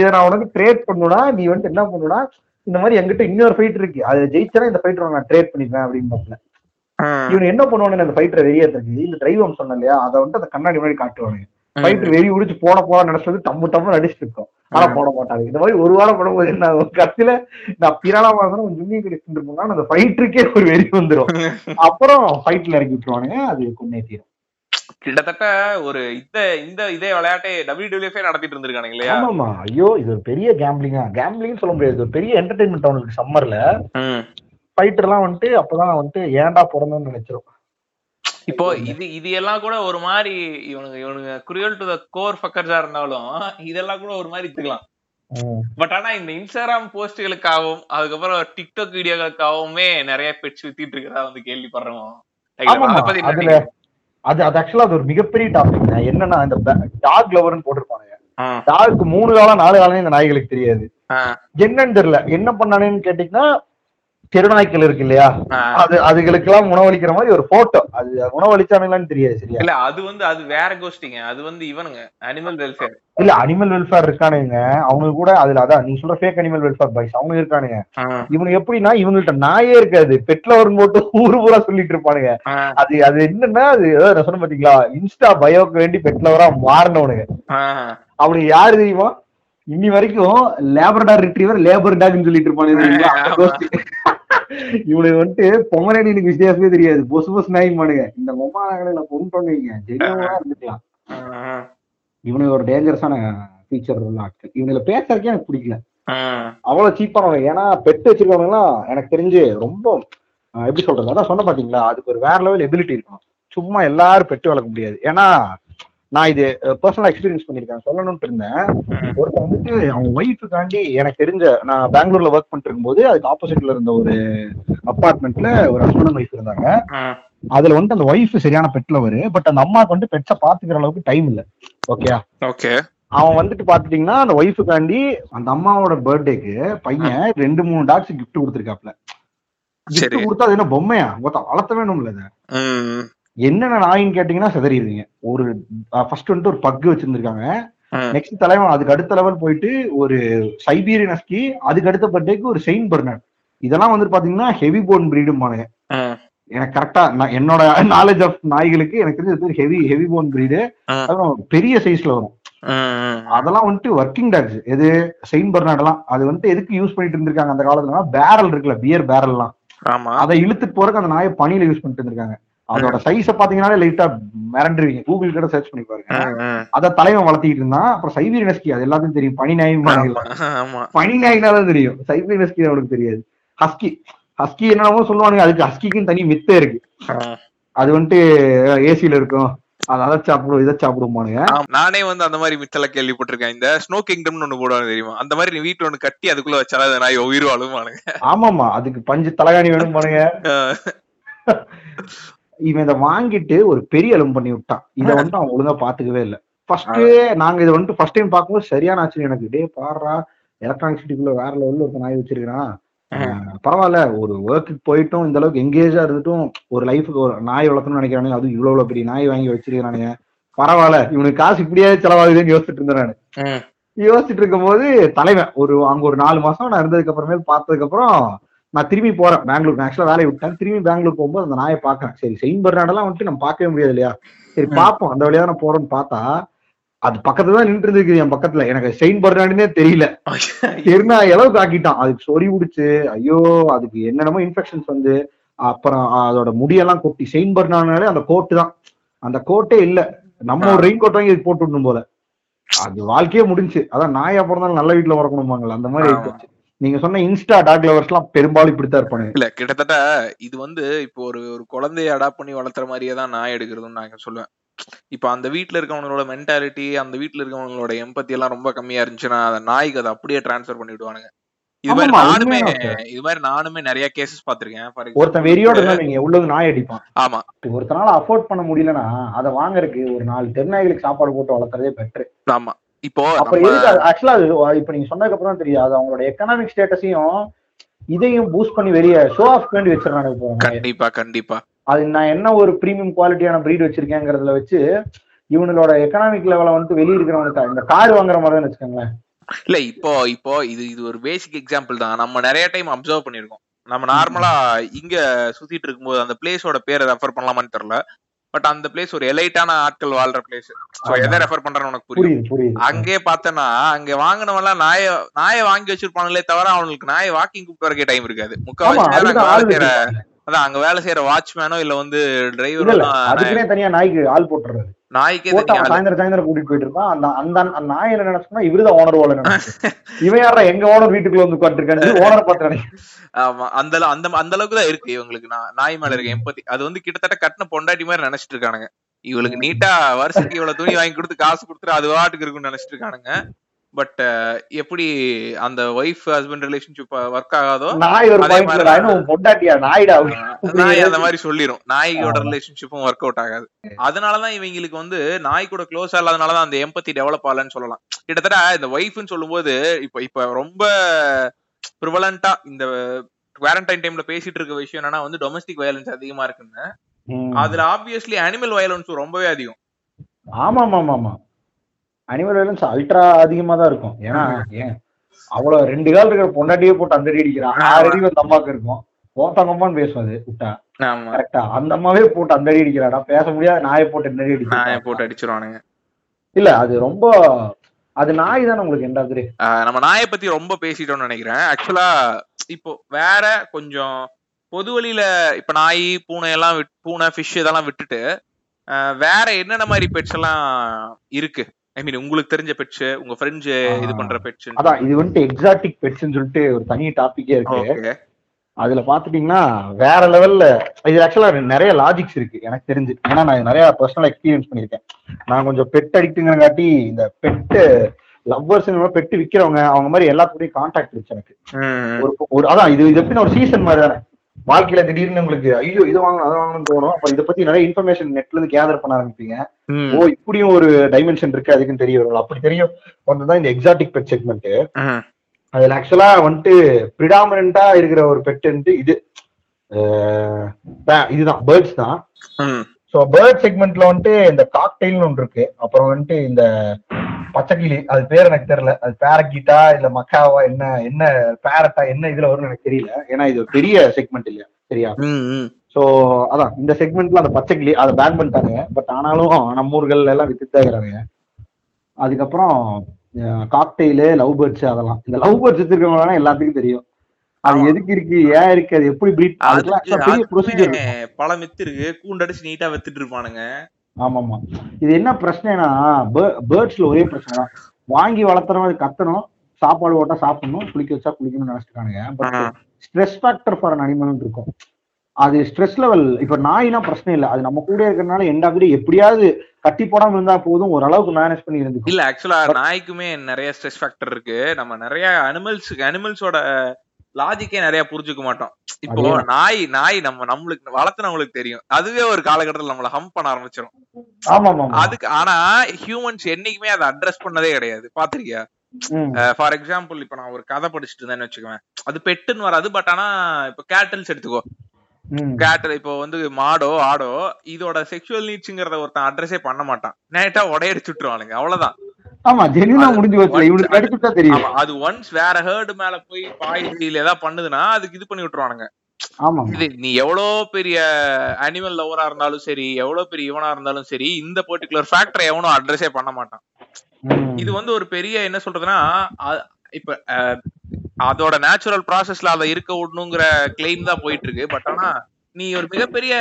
இதை நான் உனக்கு ட்ரேட் பண்ணுனா நீ வந்துட்டு என்ன பண்ணுனா, இந்த மாதிரி எங்கிட்ட இன்னொரு ஃபைட் இருக்கு, அது ஜெயிச்சா இந்த ஃபைட்டரை நான் ட்ரேட் பண்ணிப்பேன் அப்படின்னு பாப்பேன். இவன் என்ன பண்ணுவானு, அந்த ஃபைட்டரை வெளியே இருக்கு இந்த டிரைவம் சொன்ன இல்லையா, அதை வந்துட்டு அந்த கண்ணாடி முன்னாடி காட்டுவானுங்க. ஃபைட்டர் வெளியே உடிச்சு போட போட நினைச்சது தம்மு தம்முன்னு அடிச்சுட்டு இருக்கும். ஆனா போட மாட்டாங்க. இந்த மாதிரி ஒரு வாரம் போடும்போது என்ன, கத்தில நான் பிராளா வாங்கினா ஜும்மியும் கிடைச்சிட்டு போனா அந்த ஃபைட்டருக்கே ஒரு வெறி வந்துடும். அப்புறம் ஃபைட்ல இறக்கி விட்டுருவானுங்க, அது கொண்டே தீரும். கிட்டத்தட்ட ஒரு இதே விளையாட்டை WWE நடத்திட்டு இருந்திருக்கானுங்க இல்லையா. ஆமா, ஐயோ இது ஒரு பெரிய கேம்பிளிங்கா, கேம்பிளிங் சொல்ல முடியாது, ஒரு பெரிய என்டர்டைன்மெண்ட். அவனுக்கு சம்மர்ல ஃபைட்டர் எல்லாம் வந்துட்டு அப்பதான் வந்துட்டு ஏண்டா பிறந்தோம்னு நினைச்சிரும். இப்போ இது எல்லாம் கூட ஒரு மாதிரி இவனுங்க குரியல் டு த கோர் ஃபக்கர்ஸா இருந்தாலும் இதெல்லாம் கூட ஒரு மாதிரி எடுத்துக்கலாம். பட் ஆனா இந்த இன்ஸ்டாகிராம் போஸ்டுகளுக்காகவும் அதுக்கப்புறம் டிக்டாக் வீடியோகளுக்காகவுமே நிறைய பெட்ஸ் வித்திட்டு இருக்கிறதா வந்து கேள்விப்படுறோம். அது ஆக்சுவலா அது ஒரு மிகப்பெரிய டாபிக் என்னன்னா, இந்த டாக் லவர்ன்னு போட்டிருப்பானுங்க. டாக் 3 காலம் 4 காலம் இந்த நாய்களுக்கு தெரியாது என்னன்னு தெரியல. என்ன பண்ணானேன்னு கேட்டீங்கன்னா, தெருநாய்கள் இருக்கு இல்லையா, அது அதுகளுக்கெல்லாம் உணவளிக்கிற மாதிரி ஒரு போட்டோ. அது உணவளிச்சானுங்களான்னு தெரியாது. சரியா இல்ல, அது வந்து அது வேற கோஷ்டிங்க. அது வந்து இவனுங்க அனிமல் வெல்ஃபேர் இல்ல, அனிமல் வெல்ஃபேர் இருக்கானுங்க அவங்க கூட. அதுல அதான் நீங்க சொல்ற ஃபேக் அனிமல் வெல்ஃபேர் பாய்ஸ் அவங்க இருக்கானுங்க. இவங்க எப்படின்னா இவங்கள்ட்ட நாயே இருக்காது, பெட்லவர்னு போட்டு ஊரு ஊரா சொல்லிட்டு இருப்பானுங்க. அது அது என்னன்னா அது ஏதாவது சொன்ன பாத்தீங்களா, இன்ஸ்டா பயோக்கு வேண்டி பெட்லவரா மாறினவனுங்க. அப்படி யாரு தெரியுமா, இன்னி வரைக்கும் லேபர்டார் ரிட்ரீவர் லேபர் டாக்னு சொல்லிட்டு இருப்பானுங்க. இவனுக்கு வந்துட்டு பொங்கலினுக்கு வித்தியாசமே தெரியாது, பொசு பொசு நாயுமானுங்க. இந்த மொமானங்களை கொண்டு இருந்துக்கலாம். இவனுக்கு ஒரு டேஞ்சரஸான ஃபீச்சர் ஆக்கள். இவங்களை பேசுறதுக்கே எனக்கு பிடிக்கல, அவ்வளவு சீப்பான. ஏன்னா பெட்டு வச்சிருக்கவங்கலாம் எனக்கு தெரிஞ்சு ரொம்ப எப்படி சொல்றது, அதான் சொன்ன பாத்தீங்களா, அதுக்கு ஒரு வேற லெவல் எபிலிட்டி இருக்கும். சும்மா எல்லாரும் பெட்டு வளர்க்க முடியாது. ஏன்னா நான் இது பர்சனலா எக்ஸ்பீரியன்ஸ் பண்ணிருக்கேன், சொல்லணும்னு இருந்தேன். ஒருத்தர் வந்துட்டு அவங்க ஒய்ஃபுக்காண்டி, எனக்கு தெரிஞ்ச நான் பெங்களூர்ல ஒர்க் பண்ணிட்டு இருக்கும்போது அதுக்கு ஆப்போசிட்ல இருந்த ஒரு அப்பார்ட்மெண்ட்ல ஒரு ஹஸ்பண்ட் அண்ட் ஒய்ஃப் இருந்தாங்க. அதுல வந்துட்டு அந்த ஒய்ஃப் சரியான பெட்ல வரு, பட் அந்த அம்மாவுக்கு வந்து பெட்ஸை பாத்துக்கிற அளவுக்கு டைம் இல்ல. ஓகேயா, ஓகே. அவன் வந்துட்டு பாத்துட்டீங்கன்னா அந்த ஒய்ஃபுக்காண்டி அந்த அம்மாவோட பர்த்டேக்கு பையன் 2-3 டாக்ஸ் கிஃப்ட் கொடுத்துருக்காப்ல. கிஃப்ட் கொடுத்தா அது என்ன பொம்மையா, வளர்த்த வேணும் இல்ல. என்னென்ன நாயின்னு கேட்டீங்கன்னா சிதறிடுவீங்க. ஒரு ஃபர்ஸ்ட் வந்துட்டு ஒரு பக்கு வச்சிருந்துருக்காங்க. நெக்ஸ்ட் தலைவன், அதுக்கு அடுத்த லெவல் போயிட்டு ஒரு சைபீரியன் ஹஸ்கி, அதுக்கு அடுத்த பர்த்டேக்கு ஒரு செயின்ட் பெர்னார்ட். இதெல்லாம் வந்துட்டு பாத்தீங்கன்னா ஹெவி போன் பிரீடும் பானுங்க. எனக்கு கரெக்டா என்னோட நாலேஜ் ஆஃப் நாய்களுக்கு எனக்கு தெரிஞ்சது ஹெவி ஹெவி போன் பிரீடு. அதுவும் பெரிய சைஸ்ல வரும். அதெல்லாம் வந்துட்டு ஒர்க்கிங் டாக்ஸ். எது செயின்ட் பெர்னார்ட் எல்லாம் அது வந்துட்டு எதுக்கு யூஸ் பண்ணிட்டு இருந்திருக்காங்க அந்த காலத்துல, பேரல் இருக்குல்ல, பியர் பேரல் எல்லாம் அதை இழுத்துட்டு போறதுக்கு அந்த நாயை பனியில யூஸ் பண்ணிட்டு இருந்திருக்காங்க. அதோட சைஸ பாத்தீங்கன்னா லைட்டா மிரண்டுருவீங்க. கூகுள் கிட்ட சர்ச் பண்ணி பாருங்க. அத தலைவன் வளர்த்திட்டு இருந்தான். அப்புறம் சைபீரியனஸ்கி, அது எல்லாத்தையும் தெரியும். பனி நாயினா தான் தெரியும், சைபீரியனஸ்கி அவனுக்கு தெரியாது. ஹஸ்கி என்னவோ சொல்லுவானுங்க, அதுக்கு ஹஸ்கிக்குன்னு தனி மித்தே இருக்கு. அது வந்துட்டு ஏசியில இருக்கும், அது அதை சாப்பிடும் இதை சாப்பிடுமானுங்க. நானே வந்து அந்த மாதிரி மித்தல கேள்விப்பட்டிருக்கேன். இந்த ஸ்னோ கிங்டம்னு ஒண்ணு போடுவாங்க தெரியுமா, அந்த மாதிரி வீட்டுல ஒண்ணு கட்டி அதுக்குள்ள வச்சாலும் நாய் உயிர் வாழுமானுங்க. ஆமாமா, அதுக்கு பஞ்சு தலைகாணி வேணும் பாருங்க. இவன் இதை வாங்கிட்டு ஒரு பெரிய எலும்பு பண்ணி விட்டான். இதை வந்துட்டு அவன் ஒழுங்கா பாத்துக்கவே இல்லை. ஃபர்ஸ்ட் நாங்க இதை வந்துட்டு ஃபர்ஸ்ட் டைம் பார்க்கும்போது சரியான ஆச்சு எனக்கு. டே பாடுறா, எலக்ட்ரானிக் சிட்டிக்குள்ள வேற லெவலில் ஒரு நாய் வச்சிருக்கான், பரவாயில்ல. ஒரு ஒர்க்குக்கு போயிட்டும் இந்த அளவுக்கு எங்கேஜா இருந்துட்டும் ஒரு லைஃபுக்கு ஒரு நாய் வளர்க்கணும்னு நினைக்கிறானுங்க. அதுவும் இவ்வளவு பெரிய நாய் வாங்கி வச்சிருக்கானுங்க, பரவாயில்ல. இவனுக்கு காசு இப்படியே செலவாகுதுன்னு யோசிச்சுட்டு இருந்தேன் நான். யோசிச்சுட்டு இருக்கும் போது தலைவன் அங்க ஒரு 4 மாசம் நான் இருந்ததுக்கு அப்புறமே பார்த்ததுக்கு அப்புறம் நான் திரும்பி போறேன் பெங்களூர். ஆக்சுவலா வேலையை விட்டேன், திரும்பி பெங்களூர் போகும்போது அந்த நாயை பாக்குறேன். சரி, செயின் பெர்னார்டெல்லாம் வந்துட்டு நம்ம பார்க்கவே முடியாது இல்லையா, சரி பார்ப்போம் அந்த வழியா நான் போறோம்னு பார்த்தா அது பக்கத்துல தான் நின்று இருக்குது. என் பக்கத்துல எனக்கு செயின் பெர்னார்டுனே தெரியல, தெரிஞ்சா எவ்வளவு தாக்கிட்டான். அதுக்கு சொறி பிடிச்சு, ஐயோ, அதுக்கு என்னென்னமோ இன்ஃபெக்ஷன்ஸ் வந்து, அப்புறம் அதோட முடியெல்லாம் கொட்டி. செயின் பெர்னார்டுனாலே அந்த கோட்டு தான், அந்த கோட்டே இல்ல. நம்ம ஒரு ரெயின் கோட் வாங்கி இது போட்டு விடணும் போல. அது வாழ்க்கையே முடிஞ்சு. அதான் நாயா பிறந்தாலும் நல்ல வீட்டுல வரக்கணுமாங்களா, அந்த மாதிரி ஆயிடுச்சு. நீங்க சொன்ன இன்ஸ்டா டாக் லவர்ஸ் எல்லாம் பெரும்பாலும் இப்படித்தான் இருப்பாங்க இல்ல. கிட்டத்தட்ட இது வந்து இப்போ ஒரு குழந்தைய அடாப்ட் பண்ணி வளர்த்துற மாதிரியே தான் நான் எடுக்கிறதுன்னு நான் சொல்லுவேன். இப்ப அந்த வீட்டுல இருக்கவங்களோட மென்டாலிட்டி, அந்த வீட்டுல இருக்கவங்களோட எம்பத்தி எல்லாம் ரொம்ப கம்மியா இருந்துச்சுன்னா அந்த நாய்க்கு அதை அப்படியே டிரான்ஸ்பர் பண்ணி விடுவானுங்க. இது மாதிரி நானுமே நிறைய கேசஸ் பாத்திருக்கேன். ஒருத்தன் வெறியோட நீங்க உள்ளது நாய் அடிப்பான். ஆமா, ஒருத்தனால அஃபோர்ட் பண்ண முடியலன்னா அதை வாங்கறதுக்கு ஒரு 4 தெருநாய்களுக்கு சாப்பாடு போட்டு வளர்த்துறதே பெட்டர். ஆமா, இப்போ ஆக்சுவலா இப்ப நீங்க சொன்னதுக்கு அப்புறம் தெரியாது அவங்களோட எக்கனாமிக் ஸ்டேட்டஸையும் இதையும் பூஸ்ட் பண்ணி வெளியே ஷோ ஆஃப் வேண்டி வச்சிருக்காங்க. கண்டிப்பா கண்டிப்பா, அது நான் என்ன ஒரு பிரீமியம் குவாலிட்டியான பிரீட் வச்சிருக்கேங்கிறதுல வச்சு இவங்களோட எக்கனாமிக் லெவல வந்துட்டு வெளியே இருக்கிறவங்க இந்த கார் வாங்குற மாதிரி வச்சுக்கோங்களேன். இல்ல, இப்போ இது ஒரு பேசிக் எக்ஸாம்பிள் தான். நம்ம நிறைய டைம் அப்சர்வ் பண்ணிருக்கோம். நம்ம நார்மலா இங்க சுத்திட்டு இருக்கும்போது அந்த பிளேஸோட பேரை ரெஃபர் பண்ணலாமான்னு தெரியல, பட் அந்த பிளேஸ் ஒரு எலைட்டான ஆட்கள் வாழ்ற பிளேஸ். எதை ரெஃபர் பண்றேன்னு உனக்கு புரியும். அங்கே பார்த்தனா அங்க வாங்கினவெல்லாம் நாயை வாங்கி வச்சிருப்பாங்களே தவிர அவங்களுக்கு நாயை வாக்கிங் கூப்பிட்டு வரக்கே டைம் இருக்காது. முக்காவாசி அதான் அங்க வேலை செய்யற வாட்ச்மேனோ இல்ல வந்து டிரைவரும் தனியா நாய்க்கு ஆள் போட்டுறது. நாய்க்கே சாயந்தரம் கூட்டிட்டு போயிட்டு இருப்பான். நாய் என்ன நினைச்சா இவருதான் ஓனர் ஓல நினைச்சு, இவன் யாரா எங்க ஓனர் வீட்டுக்குள்ள வந்து உட்காந்துருக்கான்னு ஓனர் பாத்துறானே. ஆமா, அந்த அளவுக்கு தான் இருக்கு இவங்களுக்கு நாய் மேல இருக்க எம்பத்தி. அது வந்து கிட்டத்தட்ட கட்டின பொண்டாட்டி மாதிரி நினைச்சிட்டு இருக்கானுங்க. இவளுக்கு நீட்டா வருஷத்துக்கு இவ்வளவு துணி வாங்கி கொடுத்து காசு கொடுத்துட்டு அது வாட்டுக்கு இருக்குன்னு நினைச்சிட்டு இருக்கானுங்க. பட் எப்படி அந்த ஒய்ஃப் ஹஸ்பண்ட் ரிலேஷன்ஷிப் ஒர்க் ஆகாதோ நாய் அந்த மாதிரி சொல்லிரும், நாய்க்கோட ரிலேஷன்ஷிப்பும் ஒர்க் அவுட் ஆகாது. அதனாலதான் இவங்களுக்கு வந்து நாய் கூட க்ளோஸ் ஆகாதனாலதான் அந்த எம்பத்தி டெவலப் ஆகலன்னு சொல்லலாம். கிட்டத்தட்ட இந்த ஒய்ஃப்னு சொல்லும் போது இப்ப ரொம்ப ப்ரிவலண்டா இந்த குவாரண்டைன் டைம்ல பேசிட்டு இருக்க விஷயம் என்னன்னா வந்து டொமஸ்டிக் வயலன்ஸ் அதிகமா இருக்குன்னு. அதுல ஆப்வியஸ்லி அனிமல் வயலன்ஸ் ரொம்பவே அதிகம். ஆமா ஆமா ஆமா, அனிமல் வயலன்ஸ் அல்ட்ரா அதிகமா தான் இருக்கும். ஏன்னா அவ்வளவு ரெண்டு கால் இருக்கிற பொண்டாட்டியே போட்டு அந்த அடி அடிக்கிறான், 6 அடி வந்து அம்மாக்கு இருக்கும், போட்டாங்கம்மான்னு பேசும் அது விட்டா கரெக்டா, அந்த அம்மாவே போட்டு அந்த அடி அடிக்கிறாடா, பேச முடியாது நாயை போட்டு இந்த அடி அடிக்க போட்டு அடிச்சிருவானுங்க. இல்ல அது ரொம்ப அது நாய் தானே உங்களுக்கு எண்டாவது. நம்ம நாயை பத்தி ரொம்ப பேசிட்டோம்னு நினைக்கிறேன். ஆக்சுவலா இப்போ வேற கொஞ்சம் பொது வழியில இப்ப நாய் பூனை எல்லாம் பூனை ஃபிஷ் இதெல்லாம் விட்டுட்டு வேற என்னென்ன மாதிரி பெட்ஸ் எல்லாம் இருக்கு? ஐ மீன் உங்களுக்கு தெரிஞ்ச பெட்ஸ், உங்க ஃப்ரெண்ட்ஸ் இது பண்ற பெட்ஸ். அதான் இது வந்து எக்ஸாட்டிக் பெட்ஸ்னு சொல்லிட்டு ஒரு தனி டாபிக்கே இருக்கு. அதுல பாத்துட்டீங்கன்னா வேற லெவல்ல இது ஆக்சுவலா நிறைய லாஜிக்ஸ் இருக்கு எனக்கு தெரிஞ்சு. ஏன்னா நான் நிறைய பர்சனல் எக்ஸ்பீரியன்ஸ் பண்ணிருக்கேன். நான் கொஞ்சம் பெட் அடிக்ட்டுங்கிறங்காட்டி இந்த பெட்டு லவ்வர்ஸ் பெட்டு விக்கிறவங்க அவங்க மாதிரி எல்லாத்துக்கூடையும் கான்டாக்ட் இருந்துச்சு எனக்கு. ஒரு அதான் இது எப்படின்னா ஒரு சீசன் மாதிரி தானே வாழ்க்கையில திடீர்னு உங்களுக்கு ஐயோ இது வாங்கணும் அதை வாங்கணும்னு தோணும். அப்ப இதை பத்தி நிறைய இன்ஃபர்மேஷன் நெட்ல இருந்து கேதர் பண்ண ஆரம்பிப்பீங்க. ஓ இப்படியும் ஒரு டைமென்ஷன் இருக்கு அதுக்குன்னு தெரிய வரும். அப்படி தெரியும் ஒன்றுதான் இந்த எக்ஸாட்டிக் பெட் செக்மெண்ட். அதுல ஆக்சுவலா வந்துட்டு பிரிடாமினா இருக்கிற ஒரு பெட்டு இதுதான் பேர்ட்ஸ் தான். ஸோ பேர்ட் செக்மெண்ட்ல வந்துட்டு இந்த காக்டெயில்னு ஒன்று இருக்கு. அப்புறம் வந்துட்டு இந்த பச்சைக்கிளி, அது பேர் எனக்கு தெரியல, அது பேரகீட்டா இல்ல மக்காவா என்ன என்ன பேரட்டா என்ன இதுல வரும்னு எனக்கு தெரியல. ஏன்னா இது ஒரு பெரிய செக்மெண்ட் இல்லையா, சரியா? ஸோ அதான் இந்த செக்மெண்ட்ல அந்த பச்சைக்கிளி அதை பேன் பண்ணிட்டாங்க. பட் ஆனாலும் நம்ம ஊர்கள் எல்லாம் வித்துட்டாங்க. அதுக்கப்புறம் காக்டெயிலு, லவ் பேர்ட்ஸ், அதெல்லாம் இந்த லவ் பேர்ட்ஸ் வச்சிருக்கவங்க எல்லாத்துக்கும் தெரியும் அது எதுக்கு இருக்கு, ஏன் இருக்கு, அது எப்படி பிரீட். பல மித்து இருக்கு, கூண்டடிச்சு நீட்டா வித்துட்டு இருப்பானுங்க. ஆமா ஆமா, இது என்ன பிரச்சனைனா பேர்ட்ஸ்ல ஒரே பிரச்சனை தான், வாங்கி வளர்த்துறவங்க அது கத்தணும், சாப்பாடு ஓட்டா சாப்பிடணும், குளிக்க வச்சா குளிக்கணும்னு நினைச்சிருக்கானுங்க. But stress factor for an animal இருக்கும். அது ஸ்ட்ரெஸ் லெவல் இப்ப நாயினா பிரச்சனை இல்லை, அது நம்ம கூட இருக்கிறதுனால எண்டாவது எப்படியாவது கட்டி போடாம இருந்தா போதும், ஓரளவுக்கு மேனேஜ் பண்ணி இருந்து. இல்ல ஆக்சுவலா நாய்க்குமே நிறைய ஸ்ட்ரெஸ் ஃபேக்டர் இருக்கு. நம்ம நிறைய அனிமல்ஸோட லாஜிக்கே நிறைய புரிஞ்சுக்க மாட்டோம். இப்போ நாய் நாய் நம்ம நம்மளுக்கு வளர்த்துனவங்களுக்கு தெரியும், அதுவே ஒரு காலகட்டத்தில் நம்மள ஹம்ப் பண்ண ஆரம்பிச்சிடும். அதுக்கு ஆனா ஹியூமன்ஸ் என்னைக்குமே அதை அட்ரஸ் பண்ணதே கிடையாது. பாத்திருக்கியா? ஃபார் எக்ஸாம்பிள் இப்ப நான் ஒரு கதை படிச்சுட்டு இருந்தேன்னு வச்சுக்கோங்க, அது பெட்டுன்னு வராது. பட் ஆனா இப்ப கேட்டல்ஸ் எடுத்துக்கோ, கேட்டல் இப்போ வந்து மாடோ ஆடோ இதோட செக்ஷுவல் நீட்ஸ்ங்கிறத ஒருத்தன் அட்ரஸே பண்ண மாட்டான், நேட்டா உடையடிச்சுட்டுருவானுங்க, அவ்வளவுதான். அது ஒன்ஸ் வேற ஹர்டு மேல போய் பாயில ஏதாவது பண்ணுதுன்னா அதுக்கு இது பண்ணி விட்டுருவானுங்க. நீ எவ்வளோ பெரிய அனிமல் லவரா இருந்தாலும் சரி, எவ்வளோ பெரிய இவனா இருந்தாலும் சரி, இந்த பர்டிகுலர் ஃபேக்டரை எவனும் அட்ரஸே பண்ண மாட்டான். இது வந்து ஒரு பெரிய என்ன சொல்றதுன்னா இப்ப அதோட நேச்சுரல் ப்ராசஸ்ல அதை இருக்க விடணுங்கிற கிளைம் தான் போயிட்டு இருக்கு. பட் ஆனா நீ ஒரு மிகப்பெரிய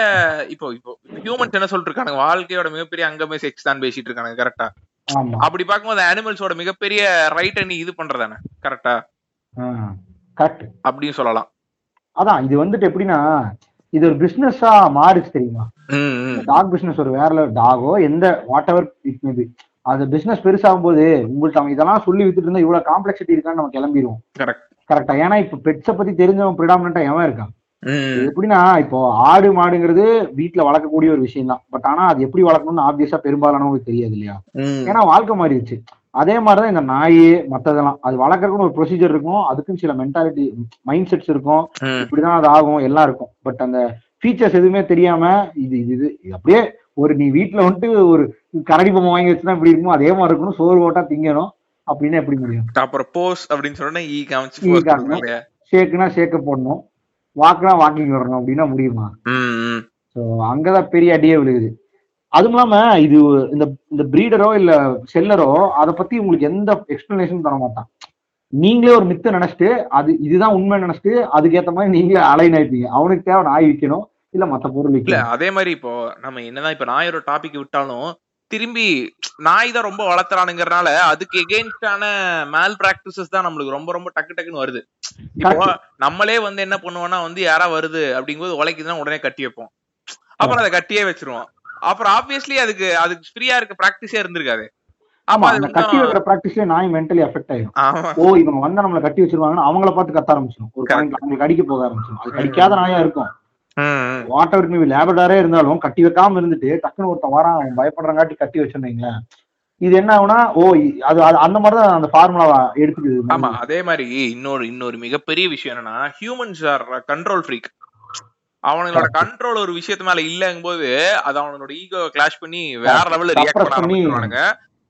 இப்போ இப்போ ஹியூமன்ஸ் என்ன சொல்லிட்டு இருக்கானுங்க, வாழ்க்கையோட மிகப்பெரிய அங்கமே செக்ஸ் தான் பேசிட்டு இருக்கானுங்க. கரெக்டா? அப்படி பாக்கும்போது அனிமல்ஸோட மிகப்பெரிய ரைட் நீ இது பண்றதானே. கரெக்டா? கரெக்ட் அப்படின்னு சொல்லலாம். அதான் இது வந்துட்டு எப்படின்னா இது ஒரு பிசினஸா மாறுச்சு, தெரியுமா? டாக் பிசினஸ் ஒரு வேற டாகோ எந்த whatever it may be, அது பிசினஸ் பெருசாகும் போது உங்களுக்கு அவங்க இதெல்லாம் சொல்லி வித்துட்டு இருந்தா இவ்வளவு காம்ப்ளெக்சிட்டி இருக்கான்னு நம்ம கிளம்பிடுவோம். கரெக்டா? ஏன்னா இப்ப பெட்ஸை பத்தி தெரிஞ்சவன் பிரிடாமினா எவன் இருக்கான்? எப்படின்னா இப்போ ஆடு மாடுங்கிறது வீட்டுல வளர்க்கக்கூடிய ஒரு விஷயம் தான். பட் ஆனா அது எப்படி வளர்க்கணும்னு ஆப்வியஸா பெரும்பாலானவங்களுக்கு தெரியாது, இல்லையா? ஏன்னா வாழ்க்கை மாறிடுச்சு. அதே மாதிரிதான் இந்த நாய் மத்ததெல்லாம், அது வளர்க்கறதுக்குன்னு ஒரு ப்ரொசீஜர் இருக்கும், அதுக்குன்னு சில மென்டாலிட்டி மைண்ட் செட்ஸ் இருக்கும், இப்படிதான் அது ஆகும், எல்லாம் இருக்கும். பட் அந்த ஃபீச்சர்ஸ் எதுவுமே தெரியாம இது இது அப்படியே ஒரு நீ வீட்டுல வந்துட்டு ஒரு கரடி பொம்மை வாங்கி வச்சுன்னா இப்படி இருக்கும், அதே மாதிரி இருக்கணும், சோறு போட்டா திங்கணும் அப்படின்னா எப்படி முடியும்? அப்புறம் போஸ் அப்படின்னு சொன்னா ஷேக்குனா ஷேக்க போடணும், வாக்குனா வாக்கிங் வரணும் அப்படின்னா முடியுமா? ஸோ அங்கதான் பெரிய அடியே விழுகுது. அதுவும் இல்லாம இது இந்த பிரீடரோ இல்ல செல்லரோ அதை பத்தி உங்களுக்கு எந்த எக்ஸ்பிளனேஷன் தர மாட்டான். நீங்களே ஒரு மித்த நினைச்சிட்டு அது இதுதான் உண்மை நினைச்சிட்டு அதுக்கேற்ற மாதிரி நீங்களே அலைன் ஆயிப்பீங்க. அவனுக்கு தேவை நாய் விற்கணும் இல்ல மற்ற பொருள் விற்கணும். அதே மாதிரி இப்போ நம்ம என்னதான் இப்ப நாயோட டாபிக் விட்டாலும் திரும்பி நாய் தான் ரொம்ப வளர்த்துறானுங்கிறனால அதுக்கு எகெயின்ஸ்டான மேல் பிராக்டிசஸ் தான் நம்மளுக்கு ரொம்ப ரொம்ப டக்கு டக்குன்னு வருது. இப்போ நம்மளே வந்து என்ன பண்ணுவோம்னா வந்து யாரா வருது அப்படிங்கும்போது உழைக்குதுன்னா உடனே கட்டி வைப்போம், அப்புறம் அதை கட்டியே வச்சிருவோம். அப்புறம் ஆப்வியஸ்லி அதுக்கு ஃப்ரீயா இருக்க பிராக்டிஸே இருந்திருக்காது. ஆமா, அந்த கட்டி வைக்கிற பிராக்டிஸ்லயே நாய் மென்டலி அஃபெக்ட் ஆயிடும். ஓ இவங்க வந்து நம்மளை கட்டி வச்சிருவாங்கன்னா அவங்கள பார்த்து கத்த ஆரம்பிச்சிடும், ஒரு பாயிண்ட்ல அவங்களுக்கு அடிக்க போக ஆரம்பிச்சிடும். அது கடிக்காத நாயா இருக்கும், வாட் எவர் லேபரே இருந்தாலும் கட்டி வைக்காம இருந்துட்டு டக்குன்னு ஒருத்தன் வாரம் பயப்படுறங்காட்டி கட்டி வச்சிருந்தீங்களா இது என்ன ஆகுனா அந்த மாதிரிதான் அந்த ஃபார்முலா எடுத்துக்குது. ஆமா, அதே மாதிரி இன்னொரு மிகப்பெரிய விஷயம் என்னன்னா, ஹியூமன்ஸ் ஆர் கண்ட்ரோல் ஃப்ரீக். அவனோட கண்ட்ரோல் ஒரு விஷயத்து மேல இல்லங்கும் போது அது அவனோட ஈகோ கிளாஷ் பண்ணி வேற லெவல்ல ரியாக்ட் பண்ணுவானுங்க.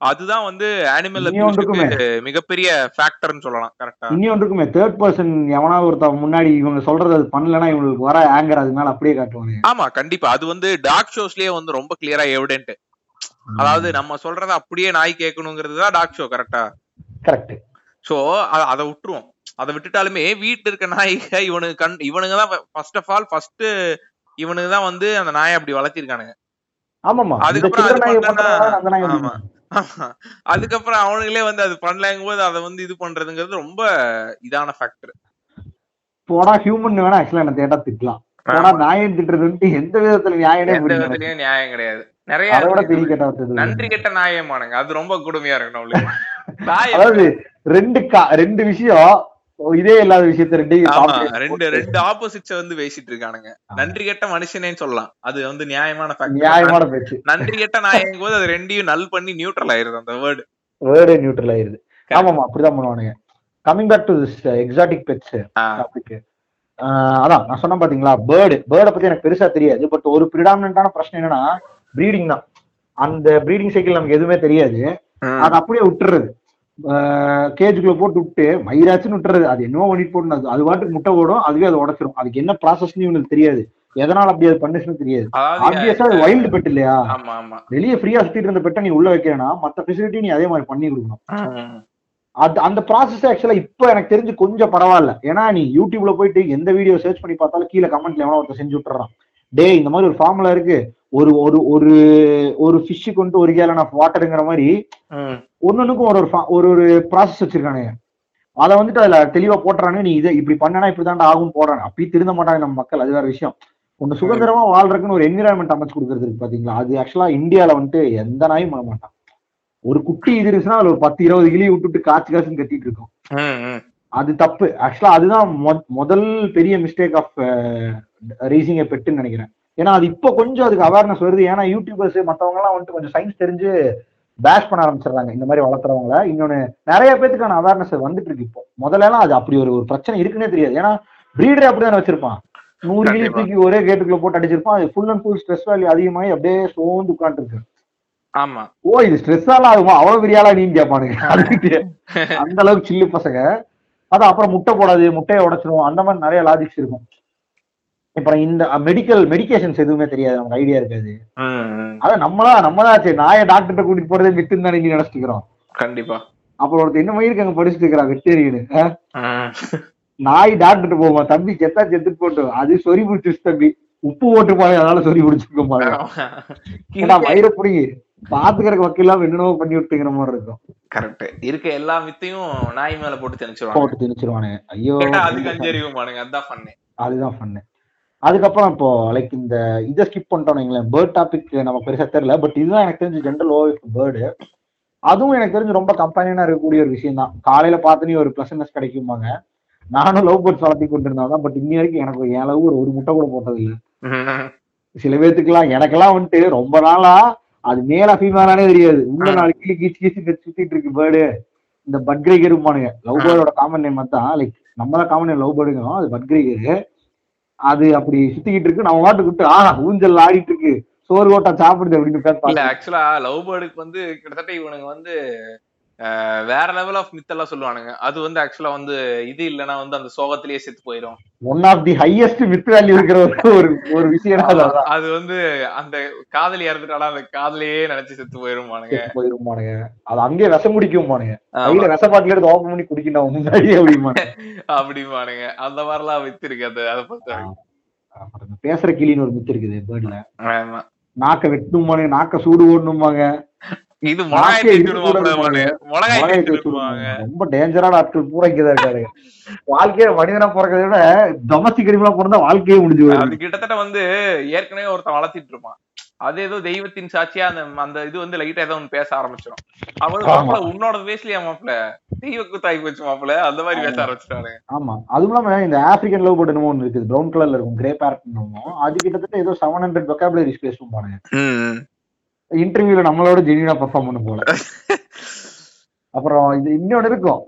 அதுதான் வந்து அனிமல் அபியூஸ்க்கு மிகப்பெரிய ஃபேக்டர்னு சொல்லலாம். கரெக்ட்டா. இன்னி ஒன்றுக்குமே தேர்ட் பர்சன் எவனா ஒருத்தன் முன்னாடி இவங்க சொல்றது அது பண்ணலனா இவங்களுக்கு வர ஆங்கர் அது மேல அப்படியே காட்டுவாங்க. ஆமா, கண்டிப்பா. அது வந்து டாக் ஷோஸ்லயே வந்து ரொம்ப கிளியரா எவிடென்ட். அதாவது நம்ம சொல்றத அப்படியே நாய் கேட்கணுங்கிறது தான் டாக் ஷோ. கரெக்டா? கரெக்ட். சோ அதை விட்டுருவோம். அதை விட்டுட்டாலுமே வீட்டுல இருக்க நாய்க இவனுங்க தான் ஃபர்ஸ்ட் ஆஃப் ஆல் ஃபர்ஸ்ட் இவனுக்கு தான் வந்து அந்த நாயை அப்படி வளர்த்திருக்கானுங்க. ஆமாமா. அதுக்கப்புறம் அவனுங்களே வந்து அது பண்ணலங்கும் போது அதை வந்து இது பண்றதுங்கிறது ரொம்ப இதான ஃபேக்டர். போடா ஹியூமன் வேணா ஆக்சுவலா என்ன தேட்டா திட்டலாம். ஆனா நாயம் திட்டுறது எந்த விதத்துல நியாயம் கிடையாது. நிறைய நன்றி கெட்ட நாயமானுங்க. அது ரொம்ப கொடுமையா இருக்கு நம்மளுக்கு. அதாவது ரெண்டு விஷயம் இதே இல்லாத விஷயத்த ஆப்போசிட்ஸ் வந்து பேசிட்டு இருக்கானுங்க. நன்றி கெட்ட மனுஷனேன்னு சொல்லலாம், அது வந்து நியாயமான பேச்சு. நன்றி கெட்ட நாயங்கும் போது அது ரெண்டையும் நல் பண்ணி நியூட்ரல் ஆயிருது. அந்த வேர்டே நியூட்ரல் ஆயிருது. ஆமாமா, அப்படிதான் பண்ணுவானுங்க. Coming back to this exotic pets topic. அதான் நான் சொன்னேன் பாத்தீங்களா, பேர்டை பத்தி எனக்கு பெருசா தெரியாது. பட் ஒரு பிரிடாமினான பிரச்சனை என்னன்னா பிரீடிங் தான். அந்த பிரீடிங் சைக்கிள் நமக்கு எதுவுமே தெரியாது. அதை அப்படியே விட்டுறது, கேஜுக்குள்ள போட்டு விட்டு மயிராச்சுன்னு விட்டுறது. அது என்னவோ பண்ணிட்டு போட்டு அது வாட்டுக்கு முட்டை ஓடும், அதுவே அதை உடச்சிடும். அதுக்கு என்ன ப்ராசஸ்ன்னு இவனுக்கு தெரியாது, எதனால அப்படி அது பண்ணுச்சுன்னு தெரியாது. ஆப்வியஸா அது வைல்டு பெட் இல்லையா, வெளியே ஃப்ரீயா சுத்திட்டு இருந்த பெட்டை நீ உள்ள வைக்கிறேன்னா மற்ற ஃபெசிலிட்டி நீ அதே மாதிரி பண்ணி கொடுக்கணும். அது அந்த ப்ராசஸ் ஆக்சுவலா இப்ப எனக்கு தெரிஞ்சு கொஞ்சம் பரவாயில்ல. ஏன்னா நீ யூடியூப்ல போயிட்டு எந்த வீடியோ சர்ச் பண்ணி பார்த்தாலும் கீழே கமெண்ட்ல எவனோ ஒருத்தர் செஞ்சு விட்டுறான், டே இந்த மாதிரி ஒரு ஃபார்முலா இருக்கு, ஒரு ஒரு ஒரு ஒரு ஃபிஷ் கொண்டு ஒரு கேலன் ஆஃப் வாட்டருங்கிற மாதிரி ஒன்னொன்னுக்கும் ஒரு ப்ராசஸ் வச்சிருக்கானுங்க. அதை வந்துட்டு அதுல தெளிவா போட்டுறானு, நீ இதை இப்படி பண்ணனா இப்படிதான் ஆகும் போடுறாங்க. அப்படி திருந்த மாட்டாங்க நம்ம மக்கள், அது வேற விஷயம். ஒன்னு சுதந்திரமா வாழ்றதுக்குன்னு ஒரு என்விரான்மெண்ட் அமைச்சு கொடுக்கறதுக்கு பாத்தீங்களா, அது ஆக்சுவலா இந்தியாவில வந்துட்டு எந்த நாயும் பண்ண மாட்டான். ஒரு குட்டி இது இருந்துச்சுன்னா அதுல ஒரு 10-20 கிளி விட்டுட்டு காசுன்னு கட்டிட்டு இருக்கும். அது தப்பு ஆக்சுவலா. அதுதான் முதல் பெரிய மிஸ்டேக் ஆஃப் ரேசிங் எ பெட்னு நினைக்கிறேன். ஏன்னா அது இப்போ கொஞ்சம் அதுக்கு அவேர்னஸ் வருது. ஏன்னா யூடியூபர்ஸ் மற்றவங்க எல்லாம் வந்துட்டு கொஞ்சம் சயின்ஸ் தெரிஞ்சு பேஷ் பண்ண ஆரம்பிச்சிடுறாங்க இந்த மாதிரி வளர்த்துறவங்கள. இன்னொன்னு நிறைய பேத்துக்கான அவேர்னஸ் வந்துட்டு இருக்கு இப்போ. முதல்ல எல்லாம் அது அப்படி ஒரு பிரச்சனை இருக்குன்னே தெரியாது. ஏன்னா பிரீடரே அப்படிதானே வச்சிருப்பான், 100 கிலோ தூக்கி ஒரே கேட்டுக்குள்ள போட்டு அடிச்சிருப்பான். அது full and full stress value அதிகமாகி அப்படியே சோர்ந்து உட்காந்து இருக்கு. ஆமா, ஓ இது ஸ்ட்ரெஸ்ஸால ஆகுமா அவ்வளவு பெரியாலா நீ கேட்பானுங்க. அந்த அளவுக்கு சில்லு பசங்க. அதான் அப்புறம் முட்டை போடாது, முட்டையை உடைச்சிடும், அந்த மாதிரி நிறைய லாஜிக்ஸ் இருக்கும். அப்புறம் இந்த மெடிகேஷன்ஸ் எதுவுமே தெரியாது, நமக்கு ஐடியா இருக்காது. அதான் நம்மதான் சரி நாயை டாக்டர் கூட்டிட்டு போறதே வித்துன்னு தான் நீங்க நினைச்சிக்கிறோம். கண்டிப்பா. அப்புறம் ஒருத்தர் என்ன மயிருக்கு அங்க படிச்சுட்டு இருக்கிறான் வெட்டேரியனு, நாய் டாக்டர் போமா தம்பி செத்தா செத்துட்டு போட்டு அது சொறி பிடிச்சிருச்சு தம்பி, உப்பு போட்டுப்பாங்க அதனால சொறி பிடிச்சிருக்க மாட்டேன். மயிரை பிடிங்கி பாத்துக்கிறக்கு வக்கீல் எல்லாம் என்னென்னவோ பண்ணி விட்டுங்கிற மாதிரி இருக்கும். கரெக்ட். இருக்க எல்லா வித்தையும் நாய் மேல போட்டு திணிச்சிருவானுங்க. ஐயோ அதுதான் அதுதான் பண்ணு. அதுக்கப்புறம் இப்போ லைக் இந்த இதை ஸ்கிப் பண்ணிட்டோம்னு பேர்ட் டாபிக் நமக்கு பெருசாக தெரியல. பட் இதுதான் எனக்கு தெரிஞ்ச ஜென்ரல் ஓவர் பேர்டு. அதுவும் எனக்கு தெரிஞ்சு ரொம்ப கம்பெனியனா இருக்கக்கூடிய ஒரு விஷயம் தான். காலையில பார்த்தோன்னே ஒரு பிளசனஸ் கிடைக்குமாங்க. நானும் லவ் பேர்ட்ஸ் வளர்த்தி கொண்டு இருந்தால்தான். பட் இன்னி வரைக்கும் எனக்கு என் அளவு ஒரு முட்டை கூட போட்டது இல்லை. சில பேர்த்துக்குலாம் எனக்கெல்லாம் வந்துட்டு ரொம்ப நாளா அது மேல ஃபீமேலானே தெரியாது. இன்னும் 4 கிலோ கீச்சு கீச்சு சுத்திட்டு இருக்கு பேர்டு. இந்த பட் கிரேகர் இருப்பானுங்க. லவ் பேர்டோட காமன் நேம் தான், லைக் நம்மதான் காமன் நேம் லவ் பேர்டுங்கிறோம், அது பட் கிரேகர். அது அப்படி சுத்திக்கிட்டு இருக்கு, நம்ம வாட்டு விட்டு ஊஞ்சல் ஆடிட்டு இருக்கு, சோறு ஓட்டா சாப்பிடுது அப்படின்னு. ஆக்சுவலா லவ் பேர்டுக்கு வந்து கிட்டத்தட்ட இவனுங்க வந்து வேற லெவல் ஆஃப் மித்தெல்லாம் சொல்லுவானுங்க. அது வந்து ஆக்சுவலா வந்து இது இல்லைன்னா வந்து அந்த சோகத்திலேயே செத்து போயிடும். One of the highest myth value இருக்கிற ஒரு விஷயம் அது வந்து அந்த காதலி இறந்துட்டாலும் அந்த காதலையே நினைச்சு செத்து போயிருமானுங்க. அது அங்கேயே விஷம் குடிக்குமானுங்க, அதுல விஷ பாட்டில எடுத்து ஓபன் பண்ணி குடிக்கணும் முன்னாடியே அப்படிமானுங்க. அந்த மாதிரிலாம் மித்து இருக்கு. அதை பார்த்து பேசுற கிளின்னு ஒரு மித்து இருக்குது பேர்ட்ல. நாக்க வெட்டணுமானுங்க, நாக்க சூடு ஓடணுமாங்க. ரொம்ப டேஞ்சரான ஆட்கள் பூரா இங்கதான் இருக்காரு. வாழ்க்கைய மனிதனா பிறக்கிறத விட டொமஸ்டிக் அனிமலா பிறந்தா வாழ்க்கையே முடிஞ்சு. அது கிட்டத்தட்ட வந்து ஏற்கனவே ஒருத்தன் வளர்த்திட்டு இருப்பான், அது ஏதோ தெய்வத்தின் சாட்சியா அந்த இது வந்து லைட்டா ஏதோ ஒண்ணு பேச ஆரம்பிச்சிடும். அவரு மாப்பிள்ள உன்னோட வயசுலயே மாப்பிள்ள தெய்வ கூத்தாய் போச்சு மாப்பிள்ள, அந்த மாதிரி பேச ஆரம்பிச்சிட்டாரு. ஆமா, அதுவும் இல்லாம இந்த ஆப்பிரிக்கன் லவ் பேர்ட் என்னமோ ஒண்ணு இருக்குது, ப்ரௌன் கலர்ல இருக்கும், கிரே பேரட். அது கிட்டத்தட்ட ஏதோ 700 வொகாபுலரிஸ் பேசும் பாருங்க. இன்டர்வியூல நம்மளோட ஜெனியூனா பெர்ஃபார்ம் பண்ண போல. அப்புறம் இது இன்னொன்னு இருக்கும்,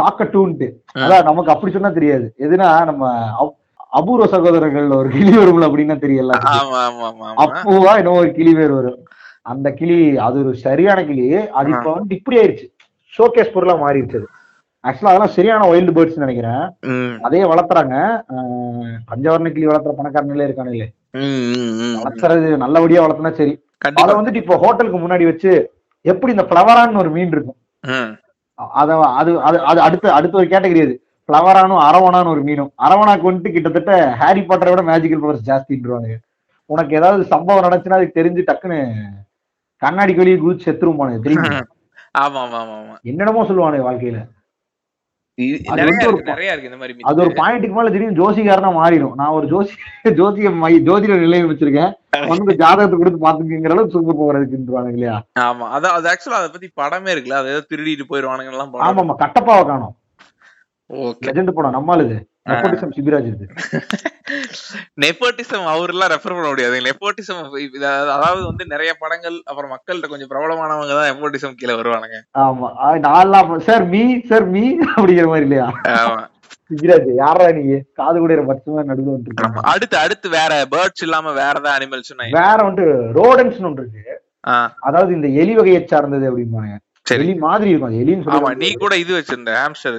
காக்கட்டூன்ட்டு. அதான் நமக்கு அப்படி சொன்னா தெரியாது. எதுனா நம்ம அபூர்வ சகோதரர்கள் ஒரு கிளி வரும்ல அப்படின்னா தெரியல, அப்போவா இன்னும் ஒரு கிளி பேர் வரும். அந்த கிளி அது ஒரு சரியான கிளி. அது இப்ப வந்து இப்படி ஆயிடுச்சு, ஷோகேஸ் பொருளா மாறிடுச்சு. ஆக்சுவலா அதெல்லாம் சரியான வைல்டு பேர்ட்ஸ் நினைக்கிறேன். அதே வளர்த்துறாங்க, பஞ்சவர்ண கிளி வளர்த்துற பணக்காரங்களே இருக்கானுங்களே, வளர்த்துறது நல்லபடியா வளர்த்தனா சரி. அதை வந்துட்டு இப்ப ஹோட்டலுக்கு முன்னாடி வச்சு, எப்படி இந்த பிளவரான்னு ஒரு மீன் இருக்கும், அத அது அது அடுத்த அடுத்த ஒரு கேட்டகரி. அது பிளவரானும் அரவணான்னு ஒரு மீனும். அரவணாக்கு வந்துட்டு கிட்டத்தட்ட ஹாரி பாட்டரை விட மேஜிக்கல் பவர்ஸ் ஜாஸ்தின்றாங்க. உனக்கு ஏதாவது சம்பவம் நடந்துச்சுன்னா அதுக்கு தெரிஞ்சு டக்குன்னு கண்ணாடிக்கு வெளியே குதிச்சு செத்துருவானு தெரியுமா? என்னென்னமோ சொல்லுவானு வாழ்க்கையில. அது ஒரு பாயிண்ட்டுக்கு மேல திடீர்னு ஜோசிகாரனா மாறிடும். நான் ஒரு ஜோதிட நிலையம் வச்சிருக்கேன், வந்து ஜாதகத்தை கொடுத்து பாத்துக்கிற அளவுக்கு சுங்க போறதுக்குவானுங்க இல்லையா? ஆமா, அதான் ஆக்சுவலா அதை பத்தி படமே இருக்குல்ல, அதை திருடிட்டு போயிருவானுங்க. ஆமா ஆமா, கட்டப்பாவை காணும். நம்மளுது சிபிராஜ் இருக்கு. நெப்போட்டிசம் அவர்லாம் ரெஃபர் பண்ண முடியாது. நெப்போட்டிசம் அதாவது வந்து நிறைய படங்கள் அப்புறம் மக்கள்கிட்ட கொஞ்சம் பிரபலமானவங்க தான் நெப்போட்டிசம் கீழே வருவானுங்க. ஆமா, நான் சார் மீ அப்படிங்கிற மாதிரி இல்லையா? ஆமா, சிபிராஜ் யாரா நீங்க காது கூட பட்சமா நடுவு. அடுத்து வேற பேர்ட்ஸ் இல்லாம வேற ஏதாவது அனிமல்ஸ் சொன்னாங்க. வேற வந்து ரோடன்ஸ் ஒன்று இருக்கு, அதாவது இந்த எலி வகையை சார்ந்தது அப்படிம்பாங்க. எலி மாதிரி இருக்கும். எலின்னு சொல்லுவாங்க. நீ கூட இது வச்சிருந்த ஹாம்ஸ்டர்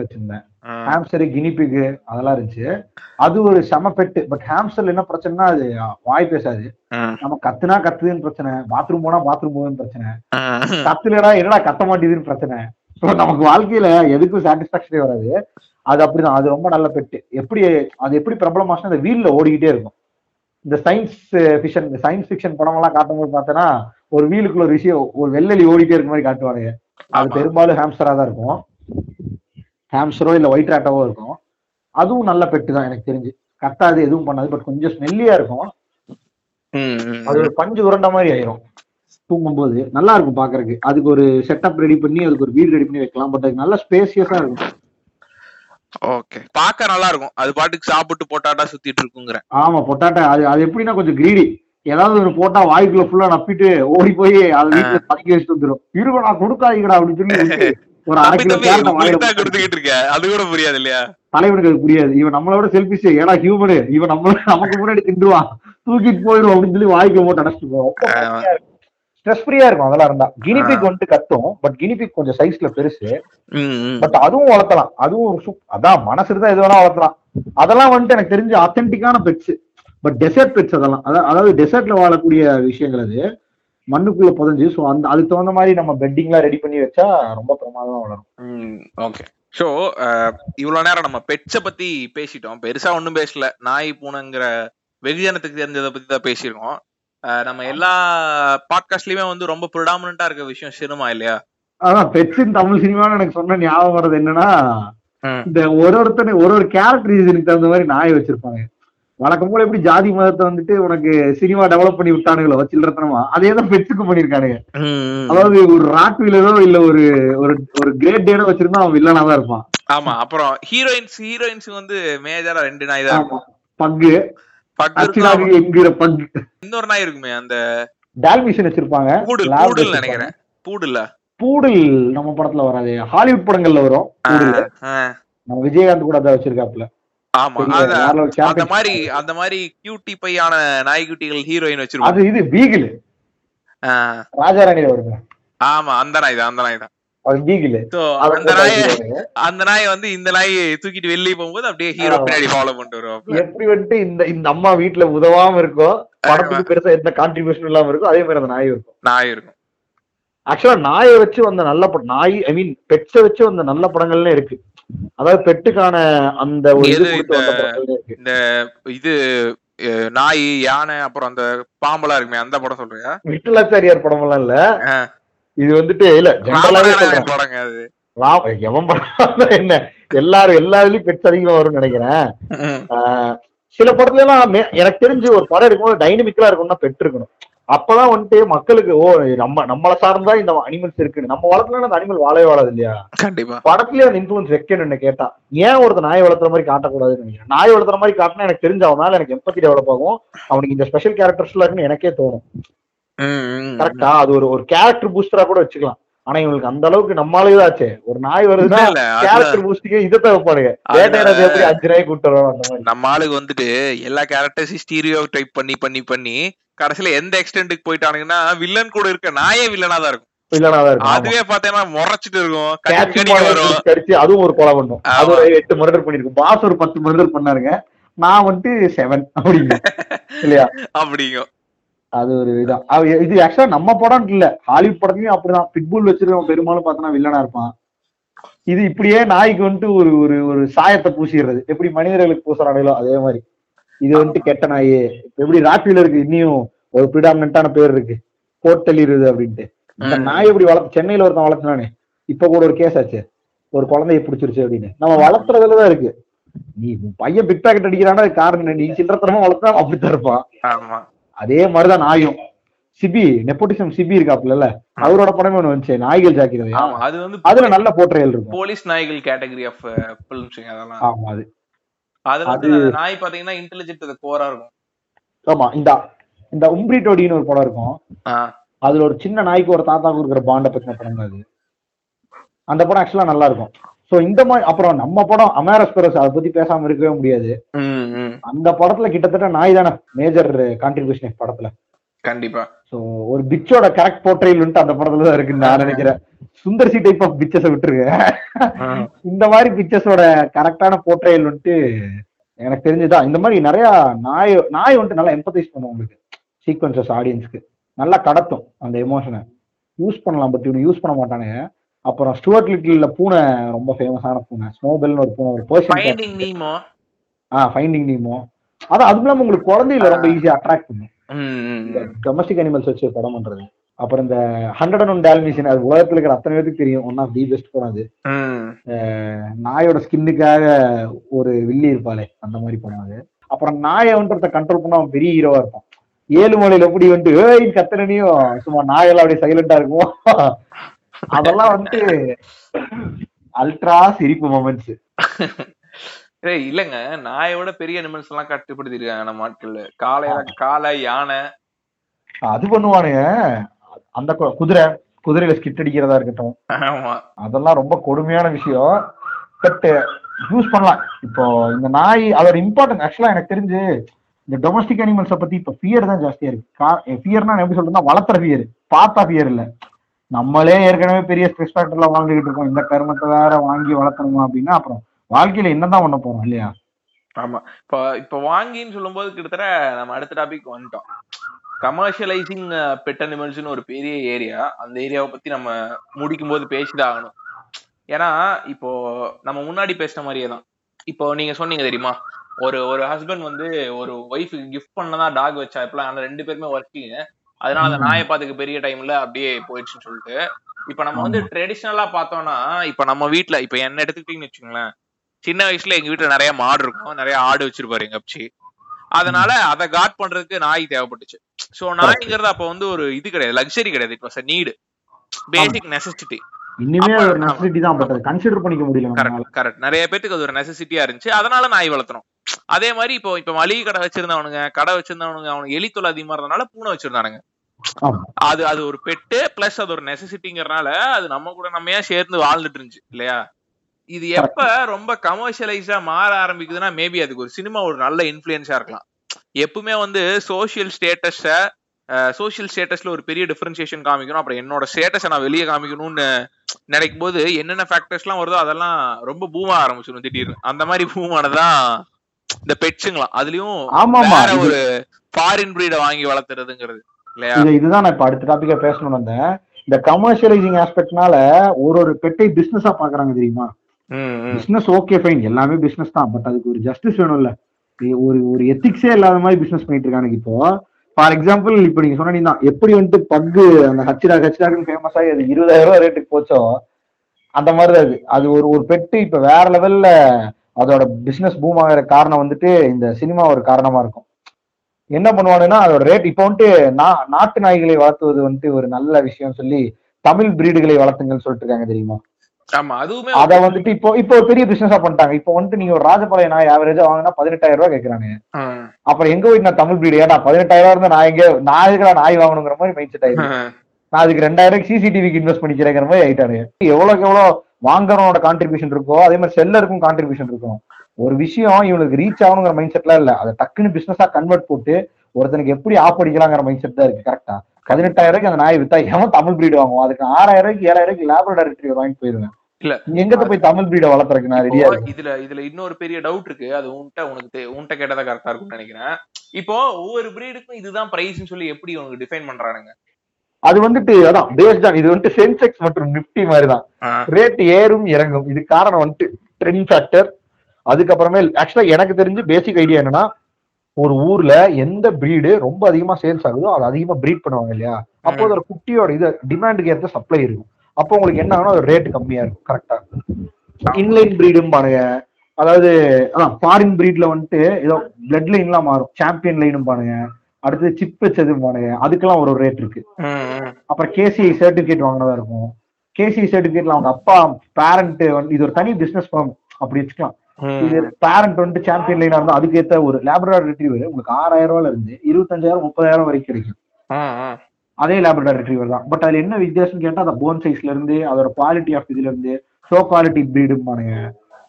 வச்சிருந்தேன். ஹாம்ஸ்டர், கினிபிக்கு அதெல்லாம் இருந்துச்சு. அது ஒரு சமப்பெட்டு. பட் ஹாம்ஸ்டர்ல என்ன பிரச்சனைனா, அது வாய் பேசாது. நம்ம கத்துனா கத்துதுன்னு பிரச்சனை, பாத்ரூம் போனா பாத்ரூம் போகுதுன்னு பிரச்சனை, கத்துலடா என்னடா கத்த மாட்டேதுன்னு பிரச்சனை. நமக்கு வாழ்க்கையில எதுக்கும் சாட்டிஸ்பாக்சனே வராது. அது அப்படிதான். அது ரொம்ப நல்ல பெட்டு. அது எப்படி பிரபலமாச்சுன்னா, அந்த வீல்ல ஓடிக்கிட்டே இருக்கும். இந்த சயின்ஸ் ஃபிக்ஷன் படம் எல்லாம் காட்டும் போது பார்த்தோன்னா, ஒரு வீலுக்குள்ள ஒரு விஷயம், ஒரு வெள்ளலி ஓடிட்டே இருக்க மாதிரி காட்டுவாங்க. அது பெரும்பாலும் ஹாம்ஸ்டரா தான் இருக்கும். ஹாம்ஸ்டரோ இல்ல ஒயிட் ராட்டாவோ இருக்கும். அதுவும் நல்ல பெட்டு தான் எனக்கு தெரிஞ்சு. கத்தாது, எதுவும் பண்ணாது. பட் கொஞ்சம் ஸ்மெல்லியா இருக்கும். அது ஒரு பஞ்சு உரண்ட மாதிரி ஆயிரும் தூங்கும் போது. நல்லா இருக்கும் பாக்குறதுக்கு. அதுக்கு ஒரு செட்டப் ரெடி பண்ணி, அதுக்கு ஒரு வீடு ரெடி பண்ணி வைக்கலாம். பட் அது நல்லா ஸ்பேசியஸா இருக்கும். ஓகே, பாக்க நல்லா இருக்கும். அது பாட்டுக்கு சாப்பிட்டு பொட்டாட்டா சுத்திட்டு இருக்குங்கிற. ஆமா, பொட்டாட்டா. அது எப்படின்னா கொஞ்சம் கிரீடி. ஏதாவது ஒரு போட்டா வாய்க்குள்ள ஃபுல்லா நப்பிட்டு ஓடி போய் அதை வீட்டுல பதுக்கி வச்சுட்டு வந்துடும். இருக்க நான் கொடுக்காதீங்கடா அப்படின்னு சொல்லி ஒரு அரை கிலோ கொடுத்துக்கிட்டு இருக்கேன். அது கூட புரியாது இல்லையா? தலைவனுக்கு அது புரியாது. இவன் நம்மளோட செல்ஃபிஷ், ஏன்னா ஹியூமனு, இவன் நம்மளோட நமக்கு முன்னாடி திண்டுவான், தூக்கிட்டு போயிடும் அப்படின்னு சொல்லி வாய்க்கு போட்டு அடைச்சிட்டு போவோம். ஸ்ட்ரெஸ் ஃப்ரீயா இருக்கும் அதெல்லாம் இருந்தா. கினிபிக் வந்துட்டு கத்தும். பட் கினிபிக் கொஞ்சம் சைஸ்ல பெருசு. பட் அதுவும் வளர்த்தலாம். அதுவும் அதான் மனசு தான், எது வேணா வளர்த்தலாம். அதெல்லாம் வந்துட்டு எனக்கு தெரிஞ்ச ஆத்தென்டிக்கான பெட்ஸ். பட் டெசர்ட் பெட்ஸ் அதெல்லாம், அதாவது டெசர்ட்ல வாழக்கூடிய விஷயங்கள். அது மண்ணுக்குள்ள புதஞ்சு. ஸோ அந்த அதுக்கு தகுந்த மாதிரி நம்ம பெட்டிங்லாம் ரெடி பண்ணி வச்சா ரொம்ப பிரமாதமா வளரும். ஓகே, ஸோ இவ்வளோ நேரம் நம்ம பெட்ஸை பத்தி பேசிட்டோம். பெருசா ஒன்றும் பேசல. நாய் பூனைங்கிற வெகுஜனத்துக்கு தெரிஞ்சதை பத்தி தான் பேசியிருக்கோம். நம்ம எல்லா பாட்காஸ்ட்லயுமே வந்து ரொம்ப ப்ரொடாமினா இருக்க விஷயம் சினிமா இல்லையா? அதான் பெட்ஸின் தமிழ் சினிமான்னு எனக்கு சொன்ன ஞாபகம் வர்றது என்னன்னா, இந்த ஒருத்தனை ஒரு கேரக்டர் ரீசனுக்கு தகுந்த மாதிரி நாயை வச்சிருப்பாங்க. வழக்கம் போல எப்படி ஜாதி மதத்தை வந்துட்டு உனக்கு சினிமா டெவலப் பண்ணி விட்டானுங்களோ வச்சிருந்தனமா, அதேதான் பெட்ஸுக்கு பண்ணிருக்கானுங்க. அதாவது ஒரு ராட் வீலரோ இல்ல ஒரு ஒரு கிரேட் டேடோ வச்சிருந்தா அவன் வில்லனா தான் இருப்பான். ஆமா, அப்புறம் ஹீரோயின்ஸ் வந்து மேஜரா ரெண்டு நாய் தான் இருப்பான். பங்கு இன்னொரு நாய் இருக்குமே, அந்த டால்மிஷன் வச்சிருப்பாங்க. நினைக்கிறேன் பூடல் நம்ம படத்துல வராது, ஹாலிவுட் படங்கள்ல வரும். நம்ம விஜயகாந்த் கூட அதை வச்சிருக்காப்ல. ஆமா, அந்த மாதிரி கியூட்டி பையான நாய்க்குட்டிகள் ஹீரோயின் வச்சிருப்பாங்க. அது இது பீகிள், ராஜா ராணியில வருங்க. ஆமா, அந்த நாய் தான் அந்த நாயை வந்து இந்த நாய் தூக்கிட்டு வெளியே போகும்போது அப்படியே ஹீரோ பின்னாடி ஃபாலோ பண்ணிட்டு வருவாங்க. எப்படி வந்துட்டு இந்த அம்மா வீட்டுல உதவாம இருக்கும், படத்துக்கு பெருசா எந்த கான்ட்ரிபியூஷன் இல்லாம இருக்கும், அதே மாதிரி அந்த நாய் இருக்கும். ஆக்சுவலா நாயை வச்சு வந்த நல்ல படம், நாய் ஐ மீன் பெட்ஸை வச்சு வந்த நல்ல படங்கள்லாம் இருக்கு. அதாவது பெட்டுக்கான அந்த இது நாய், யானை, அப்புறம் அந்த பாம்பெல்லாம் இருக்குமே, அந்த படம் சொல்றீங்க? விட்டலாச்சாரியார் படம் எல்லாம் இல்ல, இது வந்துட்டு இல்ல என்ன, எல்லாருலயும் பெட்ஸ் அதிகமா வரும்னு நினைக்கிறேன். சில படத்துல எல்லாம் எனக்கு தெரிஞ்சு ஒரு படம் இருக்கும்போது டைனமிக்கலா இருக்கணும்னா பெட் இருக்கணும். அப்பதான் வந்துட்டு மக்களுக்கு ஓ நம்மளை சார்ந்தா இந்த அனிமல்ஸ் இருக்குன்னு. நம்ம வளர்த்தலாம் அந்த அனிமல் வாழவே வாழாது இல்லையா? கண்டிப்பா படத்துலயே அந்த இன்ஃபுளுன்ஸ் வைக்கணும்னு கேட்டா, ஏன் ஒருத்த நாய் வளர்த்துற மாதிரி காட்டக்கூடாதுன்னு நினைக்கிறேன். நாய் வளர்த்துற மாதிரி காட்டினா எனக்கு தெரிஞ்ச அவனால எனக்கு எம்பத்தி டெவலப் ஆகும், அவனுக்கு இந்த ஸ்பெஷல் கேரக்டர்ஸ் இருக்குன்னு எனக்கே தோணும். கரெக்டா? அது ஒரு ஒரு கேரக்டர் பூஸ்டரா கூட வச்சுக்கலாம். ஆனா இவங்களுக்கு அந்த அளவுக்கு நம்மளாலதான் ஆச்சு. ஒரு நாய் வருதுன்னா கேரக்டர் பூஸ்டிக்கு இதை தப்பானுங்க. அஞ்சு நாய் கூப்பிட்டு நம்ம ஆளுக்கு வந்துட்டு எல்லா கேரக்டர்ஸையும் ஸ்டீரியோ டைப் பண்ணி பண்ணி பண்ணி கடைசியில எந்த எக்ஸ்டெண்டுக்கு போயிட்டானுங்கன்னா வில்லன் கூட இருக்க நாயே வில்லனாதான் இருக்கும். அதுவே பாத்தீங்கன்னா முறைச்சிட்டு இருக்கும். கடிச்சு அதுவும் ஒரு கொலை பண்ணும். அது 8 மர்டர் பண்ணிருக்கும். பாஸ் ஒரு 10 மர்டர் பண்ணாருங்க. நான் வந்துட்டு 7 அப்படிங்க இல்லையா அப்படிங்க. அது ஒரு இதான். இது ஆக்சுவலா நம்ம படம் இல்ல, ஹாலிவுட் படத்துலயும் அப்படிதான். பிட்புல் வச்சிருக்கவன் பெரும்பாலும் பாத்தோம்னா வில்லனா இருப்பான். இது இப்படியே நாய்க்கு வந்துட்டு ஒரு ஒரு ஒரு சாயத்தை பூசிடுறது. எப்படி மனிதர்களுக்கு பூசுறாங்களோ அதே மாதிரி இது வந்துட்டு கெட்ட நாய். எப்படி ராப்பியில இருக்கு இன்னியும் ஒரு பிரிடாமினான பேர் இருக்கு, போட்டலிடுறது அப்படின்ட்டு. இந்த நாய் எப்படி வளர்த்து சென்னையில ஒருத்தன் வளர்த்துனானே, இப்ப கூட ஒரு கேஸ் ஆச்சு, ஒரு குழந்தைய பிடிச்சிருச்சு அப்படின்னு. நம்ம வளர்த்துறதுலதான் இருக்கு. நீ பையன் பிக் பாக்கெட் அடிக்கிறானா அது காரணம் நீ சில்லறத்தனமா வளர்த்தா அப்படித்தான் இருப்பான். அதே மாதிரிதான் நாயும். சிபி நெப்போட்டிசம் சிபி இருக்காப்ல, அவரோட படமே ஒண்ணு வந்துச்சு நாய்கள் ஜாக்கிரதை. அது வந்து அதுல நல்ல போர்ட்ரேல் இருக்கும். போலீஸ் நாய்கள் கேட்டகரி ஆஃப் பிலிம்ஸ் அதெல்லாம். ஆமா, அது அது நாய் பாத்தீங்கன்னா இன்டெலிஜென்ட் கோரா இருக்கும். ஆமா, இந்த உம்பிரிட்டோடின்னு ஒரு படம் இருக்கும். அதுல ஒரு சின்ன நாய்க்கு ஒரு தாத்தாவுக்கு இருக்கிற பாண்டை பத்தின படம் தான் அது. அந்த படம் ஆக்சுவலா நல்லா இருக்கும். சோ இந்த மாதிரி அப்புறம் நம்ம படம் அமேரஸ்பெரஸ், அதை பத்தி பேசாம இருக்கவே முடியாது. அந்த படத்துல கிட்டத்தட்ட நாய் தானே மேஜர் கான்ட்ரிபியூஷன் படத்துல. கண்டிப்பா. சோ ஒரு பிச்சோட கரெக்ட் போர்ட்ரேல் வந்துட்டு அந்த படத்துல தான் இருக்குன்னு நான் நினைக்கிறேன். சுந்தர்சி டைப் ஆஃப் பிச்சஸை விட்டுருக்கேன். இந்த மாதிரி பிச்சஸோட கரெக்டான போர்ட்ரேல் வந்துட்டு எனக்கு தெரிஞ்சுதான். இந்த மாதிரி நிறைய நாய் வந்துட்டு நல்லா எம்பத்தைஸ் பண்ணும் உங்களுக்கு சீக்வன்சஸ் ஆடியன்ஸ்க்கு. நல்லா கடத்தும் அந்த எமோஷனை. யூஸ் பண்ணலாம், பட் இவனு யூஸ் பண்ண மாட்டானுங்க. அப்புறம் ஸ்டூவர்ட் லிட்டில்ல பூனை, ரொம்ப ஃபேமஸான பூனை ஸ்னோபெல்னு ஒரு பூனை, ஒரு person. Finding Nemo. Finding Nemo. அதான். அது இல்லாம உங்களுக்கு குழந்தையில ரொம்ப ஈஸியா அட்ராக்ட் பண்ணும். டொமஸ்டிக் அனிமல்ஸ் வச்சு படம் பண்றது. அப்புறம் இந்த 101 டால்மேஷியன், அது உலகத்துல இருக்கிற அத்தனை பேருக்கு தெரியும், ஒன் ஆஃப் தி பெஸ்ட் படம் அது. நாயோட ஸ்கின்னுக்காக ஒரு வில்லி இருப்பாளே, அந்த மாதிரி படம் அது. அப்புறம் நாயை வந்துட்டு கண்ட்ரோல் பண்ண அவன் பெரிய ஹீரோவா இருப்பான். ஏழுமலையில எப்படி வந்துட்டு கத்தனையும் சும்மா நாயெல்லாம் அப்படியே சைலண்டா இருக்கும். அதெல்லாம் வந்துட்டு அல்ட்ரா சிரிப்பு மொமெண்ட்ஸ். இல்லங்க, நாயோட பெரிய அனிமல்ஸ் எல்லாம் கட்டுப்படுத்தி இருக்காங்க நம்ம ஆட்கள். காளை, யானை, அது பண்ணுவானுங்க. அந்த குதிரையில ஸ்கிட் அடிக்கிறதா இருக்கட்டும், அதெல்லாம் ரொம்ப கொடுமையான விஷயம். பட் யூஸ் பண்ணலாம். இப்போ இந்த நாய் அதோட இம்பார்ட்டன்ஸ் ஆக்சுவலா எனக்கு தெரிஞ்சு இந்த டொமஸ்டிக் அனிமல்ஸை பத்தி இப்ப ஃபியர் தான் ஜாஸ்தியா இருக்கு. ஃபியர்னா எப்படி சொல்றதுன்னா, வளர்த்துற ஃபியர், பார்த்தா ஃபியர் இல்ல. நம்மளே ஏற்கனவே பெரிய ஸ்ட்ரெஸ் ஃபேக்டர்ல வாங்கிட்டு இருக்கோம். இந்த கருமத்தை வேற வாங்கி வளர்த்தணுமா அப்படின்னா அப்புறம் வாழ்க்கையில என்னதான் பண்ண போறோம் இல்லையா? ஆமா. இப்ப வாங்கின்னு சொல்லும் போது கிட்டத்தட்ட நம்ம அடுத்த டாபிக் வந்துட்டோம். கமர்ஷியலைசிங் பெட் அனிமல்ஸ்னு ஒரு பெரிய ஏரியா. அந்த ஏரியாவை பத்தி நம்ம முடிக்கும் போது பேசிதான் ஆகணும். ஏன்னா இப்போ நம்ம முன்னாடி பேசின மாதிரியே தான் இப்போ நீங்க சொன்னீங்க தெரியுமா, ஒரு ஒரு ஹஸ்பண்ட் வந்து ஒரு ஒய்ஃபுக்கு கிஃப்ட் பண்ணதான் டாக் வச்சா இப்பெல்லாம். ஆனா 2 பேருமே ஒர்க்கிங், அதனால அந்த நாயை பார்த்துக்க பெரிய டைம்ல அப்படியே போயிடுச்சுன்னு சொல்லிட்டு. இப்ப நம்ம வந்து ட்ரெடிஷ்னலா பார்த்தோம்னா, இப்ப நம்ம வீட்டுல இப்ப என்ன எடுத்துக்கிட்டீங்கன்னு வச்சுக்கோங்களேன், சின்ன வயசுல எங்க வீட்டுல நிறைய மாடு இருக்கும், நிறைய ஆடு வச்சிருப்பாரு எங்க அப்சி. அதனால அதை காட் பண்றதுக்கு நாய் தேவைப்பட்டுச்சு. சோ நாய்ங்கிறது அப்ப வந்து ஒரு இது கிடையாது, லக்ஸரி கிடையாது, it was a need, basic necessity. Correct. நிறைய பேருக்கு அது ஒரு நெசசிட்டியா இருந்துச்சு, அதனால நாய் வளர்த்தணும். அதே மாதிரி இப்போ மளிகை கடை வச்சிருந்தவனுங்க, அவனுக்கு எலி தொலை அதிகமா இருந்தனால பூனை வச்சிருந்தானுங்க. அது அது ஒரு பெட்டு பிளஸ் அது ஒரு நெசசிட்டிங்கிறதுனால அது நம்ம கூட நம்ம ஏன் சேர்ந்து வாழ்ந்துட்டு இருந்துச்சு இல்லையா? இது எப்ப ரொம்ப கமர்ஷியலைஸா மாற ஆரம்பிக்குதுன்னா, மேபி அதுக்கு ஒரு சினிமா ஒரு நல்ல இன்ஃபுளுன்ஸா இருக்கலாம். எப்பவுமே வந்து சோசியல் ஸ்டேட்டஸ்ல ஒரு பெரிய டிஃபரன்சியேஷன் காமிக்கணும், அப்புறம் என்னோட ஸ்டேட்டஸை நான் வெளியே காமிக்கணும்னு நினைக்கும் போது என்னென்ன ஃபேக்டர்ஸ்லாம் வருதோ அதெல்லாம் ரொம்ப பூமா ஆரம்பிச்சிடும் திடீர்னு. அந்த மாதிரி பூமானதான் இந்த பெட்ஸுங்களாம். அதுலயும் ஒரு ஃபாரின் பிரீட வாங்கி வளர்த்துறதுங்கிறது இல்லையா? இதுதான் நான் இப்ப அடுத்த டாபிக்கா பேசணும். இந்த கமர்ஷியலைசிங் ஆஸ்பெக்ட்னால ஒரு பெட்டை பிசினஸா பாக்குறாங்க தெரியுமா? பிசினஸ், ஓகே ஃபைன், எல்லாமே பிசினஸ் தான். பட் அதுக்கு ஒரு ஜஸ்டிஸ் வேணும்ல. ஒரு எத்திக்ஸே இல்லாத மாதிரி பிசினஸ் பண்ணிட்டு இருக்காங்க. இப்போ ஃபார் எக்ஸாம்பிள், இப்ப நீங்க சொன்னீங்கன்னா எப்படி வந்துட்டு பக்கு அந்த ஹச்சிடாக்குன்னு ஃபேமஸ் ஆகி அது 20,000 ரேட்டுக்கு போச்சோ, அந்த மாதிரிதான் அது. அது ஒரு பெட்டு இப்ப வேற லெவல்ல அதோட பிசினஸ் பூம் ஆகிற காரணம் வந்துட்டு இந்த சினிமா ஒரு காரணமா இருக்கும். என்ன பண்ணுவானுன்னா, அதோட ரேட் இப்போ வந்துட்டு நாட்டு நாய்களை வளர்த்துவது வந்துட்டு ஒரு நல்ல விஷயம் சொல்லி தமிழ் பிரீடுகளை வளர்த்துங்கன்னு சொல்லிட்டு இருக்காங்க தெரியுமா? அத வந்துட்டு இப்போ இப்போ பெரிய பிசினஸா பண்ணிட்டாங்க. இப்போ வந்து நீங்க ஒரு ராஜபாளையம் நான் ஆவரேஜா வாங்கினா 18,000 ரூபாய் கேட்கறாங்க. அப்புறம் எங்க போய் நான் தமிழ் பிரீடு ஏன்னா 18,000 இருந்தா நான் எங்க நாய்க்கு நாய் வாங்கணுங்கிற மாதிரி மைண்ட் செட் ஆயிடுச்சு. நான் அதுக்கு 2,000 சிசிடிவிக்கு இன்வெஸ்ட் பண்ணிக்கிறேங்கிற மாதிரி ஆயிட்டாரு. எவ்வளவுக்கு எவ்வளவு வாங்குறவனோட கான்ட்ரிபியூஷன் இருக்கோ அதே மாதிரி செல்லருக்கும் கான்ட்ரிபியூஷன் இருக்கும். ஒரு விஷயம் இவனுக்கு ரீச் ஆகணுங்கிற மைண்ட் செட்லாம் இல்ல, அதை டக்குன்னு பிசினஸா கன்வெர்ட் போட்டு ஒருத்தனுக்கு எப்படி ஆப்படிக்கலாங்கிற மைண்ட் செட் தான் இருக்கு. கரெக்டா 18,000 ரூபாய்க்கு அந்த நாய் வித்தா எவன் தமிழ் பிரீடு வாங்குவோம்? அதுக்கு 6,000 ரூபாய்க்கு 7,000 ரூபாய்க்கு லேபரடார் ரிட்ரீவர் வாங்கி போயிருவேன். இல்ல எங்கத்த போய் தமிழ் பிரீட வளர்த்துறதுக்கு நான் ரெடியா இருக்கேன். இதுல இன்னொரு பெரிய டவுட் இருக்கு, அது உன்கிட்ட கேட்டதா கரெக்டா இருக்கும்னு நினைக்கிறேன். இப்போ ஒவ்வொரு பிரீடுக்கும் இதுதான் பிரைஸ்னு சொல்லி எப்படி உங்களுக்கு டிஃபைன் பண்றானுங்க? அது வந்துட்டு அதான் பேஸ்ட் தான். இது வந்துட்டு சென்செக்ஸ் மற்றும் நிப்டி மாதிரி தான் ரேட் ஏறும் இறங்கும். இது காரணம் வந்துட்டு ட்ரெண்ட் ஃபேக்டர். அதுக்கப்புறமே ஆக்சுவலா எனக்கு தெரிஞ்சு பேசிக் ஐடியா என்னன்னா, ஒரு ஊர்ல எந்த பிரீடு ரொம்ப அதிகமா சேல்ஸ் ஆகுதோ அதை அதிகமா பிரீட் பண்ணுவாங்க இல்லையா? அப்போ அதோட குட்டியோட இது டிமாண்டுக்கு ஏற்ற சப்ளை இருக்கும். அப்போ உங்களுக்கு என்ன ஆகுனா ரேட் கம்மியா இருக்கும். கரெக்டா இன்லைன் பிரீடும் பாருங்க, அதாவது ஃபாரின் பிரீட்ல வந்துட்டு ஏதோ பிளட் லைன் எல்லாம் மாறும், சாம்பியன் லைனும் பாருங்க, அடுத்தது சிப் வச்சதும் பாருங்க, அதுக்கெல்லாம் ஒரு ரேட் இருக்கு. அப்புறம் கேசிஐ சர்டிபிகேட் வாங்கினதா இருக்கும். கேசிஐ சர்டிபிகேட்ல அவங்க அப்பா பேரண்ட் வந்து இது ஒரு தனி பிசினஸ் ஃபார்ம் அப்படி வச்சுக்கலாம். இது பேரண்ட் வந்துட்டு சாம்பியன் லைனா இருந்தா அதுக்கேற்ற ஒரு லேபரடார் ரிட்ரீவர் உங்களுக்கு 6,000 ரூபாயில இருந்து 25,000 30,000 வரைக்கும் கிடைக்கும். அதே லேபரடார் ரிட்ரீவர் தான். பட் அதுல என்ன வித்தியாசம் கேட்டா அந்த போன் சைஸ்ல இருந்து அதோட குவாலிட்டி ஆஃப் இதுல இருந்து ஷோ குவாலிட்டி பிரீடும் பாருங்க,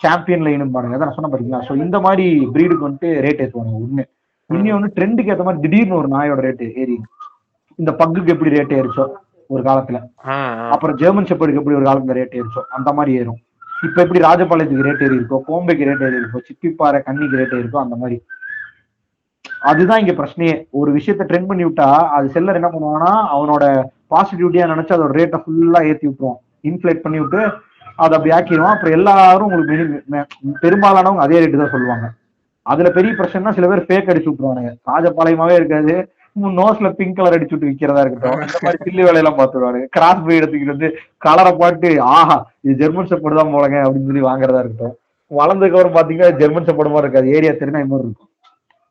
சாம்பியன் லைனும் பாருங்க, அதான் நான் சொன்ன பாத்தீங்களா. ஸோ இந்த மாதிரி பிரீடுக்கு வந்துட்டு ரேட் ஏற்றுவாங்க. ஒண்ணு இன்னொன்னு ட்ரெண்டுக்கு ஏற்ற மாதிரி திடீர்னு ஒரு நாயோட ரேட் ஏறி, இந்த பக்குக்கு எப்படி ரேட் ஏறிச்சோ ஒரு காலத்துல, அப்புறம் ஜெர்மன் ஷெப்பர்டுக்கு எப்படி ஒரு காலத்துல ரேட் ஏறிச்சோ அந்த மாதிரி ஏறும். இப்ப எப்படி ராஜபாளையத்துக்கு ரேட் ஏறி இருக்கோ, கோம்பைக்கு ரேட் ஏறி இருக்கோ, சிப்பிப்பாறை கன்னிக்கு ரேட் ஏறி இருக்கோ அந்த மாதிரி. அதுதான் இங்க பிரச்சனையே. ஒரு விஷயத்த ட்ரெண்ட் பண்ணி விட்டா அது செல்லர் என்ன பண்ணுவான்னா அவனோட பாசிட்டிவிட்டியா நினைச்சு அதோட ரேட்டை ஃபுல்லா ஏற்றி விட்டுருவான், இன்ஃபிளேட் பண்ணி விட்டு அதை அப்படி ஆக்கிடுவான். அப்புறம் எல்லாரும் உங்களுக்கு பெரும்பாலானவங்க அதே ரேட்டு தான் சொல்லுவாங்க. அதுல பெரிய பிரச்சனைனா சில பேர் பேக் அடிச்சு விட்டுருவானுங்க. ராஜபாளையமாவே இருக்காது, நோஸ்ல பிங்க் கலர் அடிச்சு விட்டு விற்கிறதா இருக்கட்டும், இந்த மாதிரி சில்லு வேலையெல்லாம் பார்த்துருவாரு. கிராஸ் பை எடுத்துக்கிட்டு வந்து கலரை போட்டு ஆஹா இது ஜெர்மன் ஷெப்பர்டு தான் போலங்க அப்படின்னு சொல்லி வாங்குறதா இருக்கட்டும். வளர்ந்ததுக்கு அப்புறம் பாத்தீங்கன்னா ஜெர்மன் ஷெப்பர்டு மாதிரி இருக்காது, ஏரியா தெரிஞ்சா மாதிரி இருக்கும்,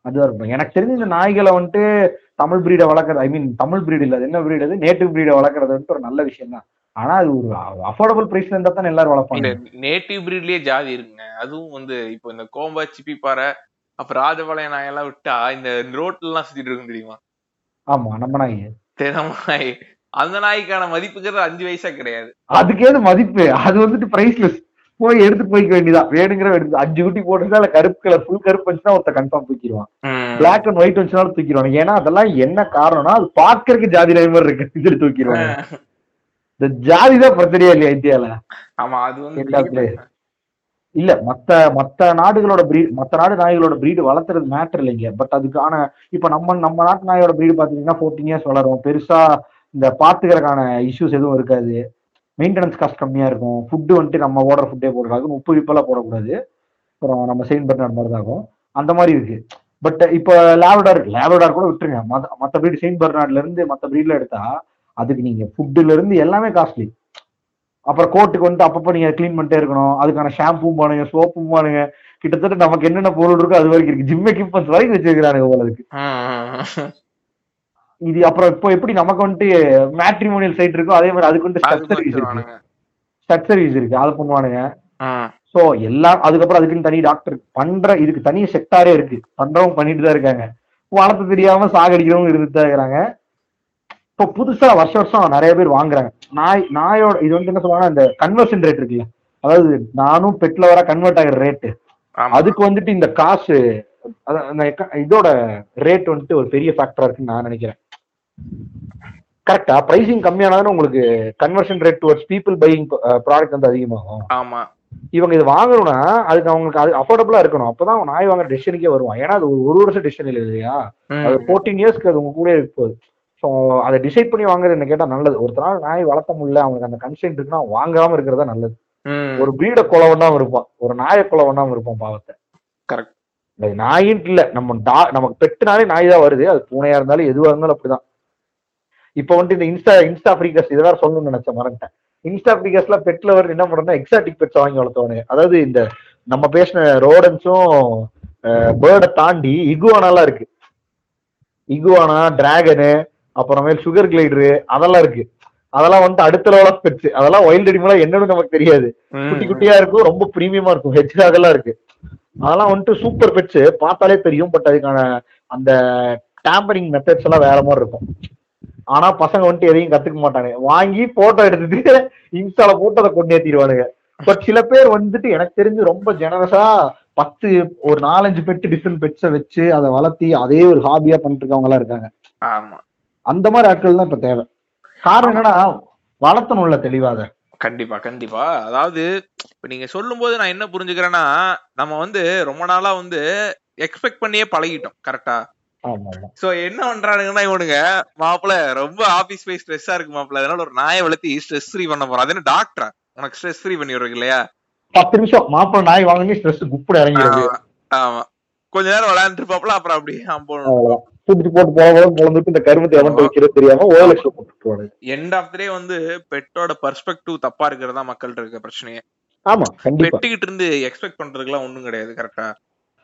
அதுவா இருக்கும். எனக்கு தெரிஞ்ச இந்த நாய்களை வந்துட்டு தமிழ் பிரீடை வளர்க்கறது, ஐ மீன் தமிழ் பிரீடு இல்ல, அது என்ன பிரீடு, அது நேட்டிவ் பிரீடை வளர்க்கறது வந்துட்டு ஒரு நல்ல விஷயம் தான். ஆனா அது ஒரு அஃபோர்டபுள் பிரைஸ்ல இருந்தா தான் எல்லாரும் வளர்ப்பாங்க. நேட்டிவ் பிரீட்லயே ஜாதி இருக்குங்க. அதுவும் வந்து இப்போ இந்த கோம்பா சிப்பிப்பாறை அப்ப ராஜபாளையம் நாய் எல்லாம் விட்டா இந்த ரோட்ல எல்லாம் சுத்திட்டு இருக்கும் தெரியுமா? ஆமா, நம்ம நாய் தேனமா நாய். அந்த நாய்க்கான மதிப்புங்கிறது 5 வயசா கிடையாது, அதுக்கேது மதிப்பு? அது வந்துட்டு பிரைஸ்லெஸ், போய் எடுத்து போய்க்க வேண்டியதான். வேணுங்கிற எடுத்து 5 குட்டி போட்டுருந்தா இல்ல கருப்பு கலர் ஃபுல் கருப்பு வந்துச்சுன்னா ஒருத்த கன்ஃபார்ம் தூக்கிடுவான், பிளாக் அண்ட் ஒயிட் வந்துச்சுனாலும் தூக்கிடுவாங்க. ஏன்னா அதெல்லாம் என்ன காரணம்னா அது பாக்குறதுக்கு ஜாதி நாய் மாதிரி இருக்கு, தூக்கிடுவாங்க. இந்த ஜாதிதான் பிரச்சனையா இல்லையா இந்தியால? ஆமா, அது வந்து இல்ல மத்த நாடுகளோட பிரீட், மத்த நாடு நாய்களோட பிரீடு வளர்த்துறது மேட்டர் இல்லைங்க. பட் அதுக்கான இப்ப நம்ம நாட்டு நாயோட பிரீடு பாத்தீங்கன்னா 14 இயர்ஸ் வளரும், பெருசா இந்த பாத்துக்கிறதுக்கான இஷ்யூஸ் எதுவும் இருக்காது, மெயின்டெனன்ஸ் காஸ்ட் கம்மியா இருக்கும், ஃபுட்டு வந்துட்டு நம்ம ஓடுற ஃபுட்டே போடுறதாகும், உப்பு இப்பெல்லாம் போடக்கூடாது, அப்புறம் நம்ம செயின் பர்னார்ட் மாதிரி தாகும் அந்த மாதிரி இருக்கு. பட் இப்ப லேபரடார் கூட விட்டுருங்க, மத்த பிரீடு செயின் பர்னார்ட்ல இருந்து மத்த பிரீட்ல எடுத்தா அதுக்கு நீங்க ஃபுட்டுல இருந்து எல்லாமே காஸ்ட்லி. அப்புறம் கோட்டுக்கு வந்துட்டு அப்பப்போ நீங்க கிளீன் பண்ணிட்டே இருக்கணும், அதுக்கான ஷாம்பும் பானுங்க, சோப்பும் பானுங்க, கிட்டத்தட்ட நமக்கு என்னென்ன பொருள் இருக்கோ அது வரைக்கும் இருக்கு, ஜிம் எக்யூப்மெண்ட்ஸ் வரைக்கும் வச்சிருக்கிறாங்க போல இருக்கு இது. அப்புறம் இப்போ எப்படி நமக்கு வந்துட்டு மேட்ரிமோனியல் சைட் இருக்கோ அதே மாதிரி அதுக்கு வந்துட்டு ஸ்ட்ரக்சர் யூஸ் இருக்கு, அதை பண்ணுவானுங்க. சோ எல்லாம் அதுக்கப்புறம் அதுக்குன்னு தனி டாக்டர் பண்ற, இதுக்கு தனி செக்டாரே இருக்கு, பண்றவங்க பண்ணிட்டு தான் இருக்காங்க, வளர்த்து தெரியாம சாகடிக்கிறவங்க இருந்துட்டு தான் இருக்கிறாங்க. இப்போ புதுசா வருஷம் நிறைய பேர் வாங்குறாங்க நாயோட. இது வந்து என்ன சொல்லுவாங்க, இந்த கன்வர்ஷன் ரேட் இருக்குல்ல, அதாவது நானும் பெட்ல வர கன்வெர்ட் ஆகிற ரேட்டு, அதுக்கு வந்துட்டு இந்த காசு இதோட ரேட் வந்துட்டு ஒரு பெரிய ஃபேக்டரா இருக்குன்னு நான் நினைக்கிறேன். கரெக்டா பிரைசிங் கம்மியானதுன்னு உங்களுக்கு conversion rate towards people buying product வந்து அதிகமாகும். ஆமா, இவங்க இது வாங்கணும்னா அதுக்கு அவங்களுக்கு அது அஃபோர்டபுளா இருக்கணும், அப்பதான் நாய் வாங்குற டெசிஷனுக்கே வருவான். ஏன்னா அது ஒரு வருஷம் டெசிஷன் இல்லையா, அது 14 இயர்ஸ்க்கு அது உங்க கூட இருக்கு போகுது. ஸோ அதை டிசைட் பண்ணி வாங்குறது என்ன கேட்டால் நல்லது. ஒருத்தனால நாய் வளர்த்த முடியல, அவங்களுக்கு அந்த கன்சென்ட் இருக்குன்னா வாங்காம இருக்கிறதா நல்லது. ஒரு பிரீட கொலை ஒண்ணாம இருப்பான், ஒரு நாயை கொலை ஒண்ணாம இருப்பான், பாவத்தை. கரெக்ட், அது நாயின்னு இல்லை, நமக்கு பெட்டுனாலே நாய் தான் வருது, அது பூனையா இருந்தாலும் எதுவாக இருந்தாலும் அப்படிதான். இப்போ வந்துட்டு இந்த இன்ஸ்டா ஃப்ரீகஸ் இதை வேற சொல்லணும்னு நினைச்சேன், மறந்துட்டேன். இன்ஸ்டா ஃப்ரீகஸ்ல பெட்ல வருது என்ன பண்றதுன்னா எக்ஸாட்டிக் பெட்ஸ் வாங்கி வளர்த்தவனுங்க. அதாவது இந்த நம்ம பேசின ரோடன்ஸும் பேர்டை தாண்டி இகுவானாலாம் இருக்கு, இகுவானா, டிராகனு, அப்புறமேல் சுகர் கிளைடரு, அதெல்லாம் இருக்கு. அதெல்லாம் வந்து அடுத்த லெவல் பெட்ஸ். அதெல்லாம் வைல்ட் அனிமலா என்னன்னு நமக்கு தெரியாது, குட்டி குட்டியா இருக்கும், ரொம்ப பிரீமியமா இருக்கும், ஹெச்டாக் எல்லாம் இருக்கு. அதெல்லாம் வந்துட்டு சூப்பர் பெட்ஸ், பார்த்தாலே தெரியும். பட் அதுக்கான அந்த டேம்பரிங் மெத்தட்ஸ் எல்லாம் வேற மாதிரி இருக்கும். ஆனா பசங்க வந்துட்டு எதையும் கத்துக்க மாட்டாங்க, வாங்கி போட்டோ எடுத்துட்டு இன்ஸ்டால போட்டு அதை கொண்டு ஏத்திடுவானுங்க. பட் சில பேர் வந்துட்டு எனக்கு தெரிஞ்சு ரொம்ப ஜெனரஸா 10 ஒரு 4-5 பெட் டிஃப்ரெண்ட் பெட்ஸை வச்சு அதை வளர்த்தி அதே ஒரு ஹாபியா பண்ணிட்டு இருக்கவங்க எல்லாம் இருக்காங்க. ஆமா, அந்த மாதிரி ஆட்கள் தான் இப்ப தேவை. காரணம் என்னன்னா வளர்த்தணும்ல தெளிவாக. கண்டிப்பா கண்டிப்பா. அதாவது இப்ப நீங்க சொல்லும் போது நான் என்ன புரிஞ்சுக்கிறேன்னா, நம்ம வந்து ரொம்ப நாளா வந்து எக்ஸ்பெக்ட் பண்ணியே பழகிட்டோம். கரெக்டா? சோ என்ன பண்றானுங்கன்னா இவனுங்க, மாப்பிள்ள ரொம்ப ஆபீஸ் போய் ஸ்ட்ரெஸ்ஸா இருக்கு மாப்பிள்ள, அதனால ஒரு நாயை வளர்த்தி ஸ்ட்ரெஸ் ஃப்ரீ பண்ண போறோம். அது என்ன டாக்டரா உனக்கு ஸ்ட்ரெஸ் ஃப்ரீ பண்ணி விடுறீங்க இல்லையா? 10 நிமிஷம் மாப்பிள்ள நாய் வாங்கி ஸ்ட்ரெஸ் குப்புட இறங்கிடுது. ஆமா, கொஞ்ச நேரம் விளையாண்டு பாப்பலாம், அப்புறம் அப்படி போகணும். கூட்டிட்டு போட்டு போகலாம். இந்த கருமத்தை எவன்ட்டு வைக்கிறது தெரியாம ஓலட்சம் போட்டு எண்ட் ஆஃப் டே வந்து பெட்டோட பெர்ஸ்பெக்டிவ் தப்பா இருக்கிறதா மக்கள் இருக்க பிரச்சனையே. ஆமா, பெட்டுக்கிட்டு இருந்து எக்ஸ்பெக்ட் பண்றதுக்குலாம் ஒண்ணும் கிடையாது. கரெக்டா?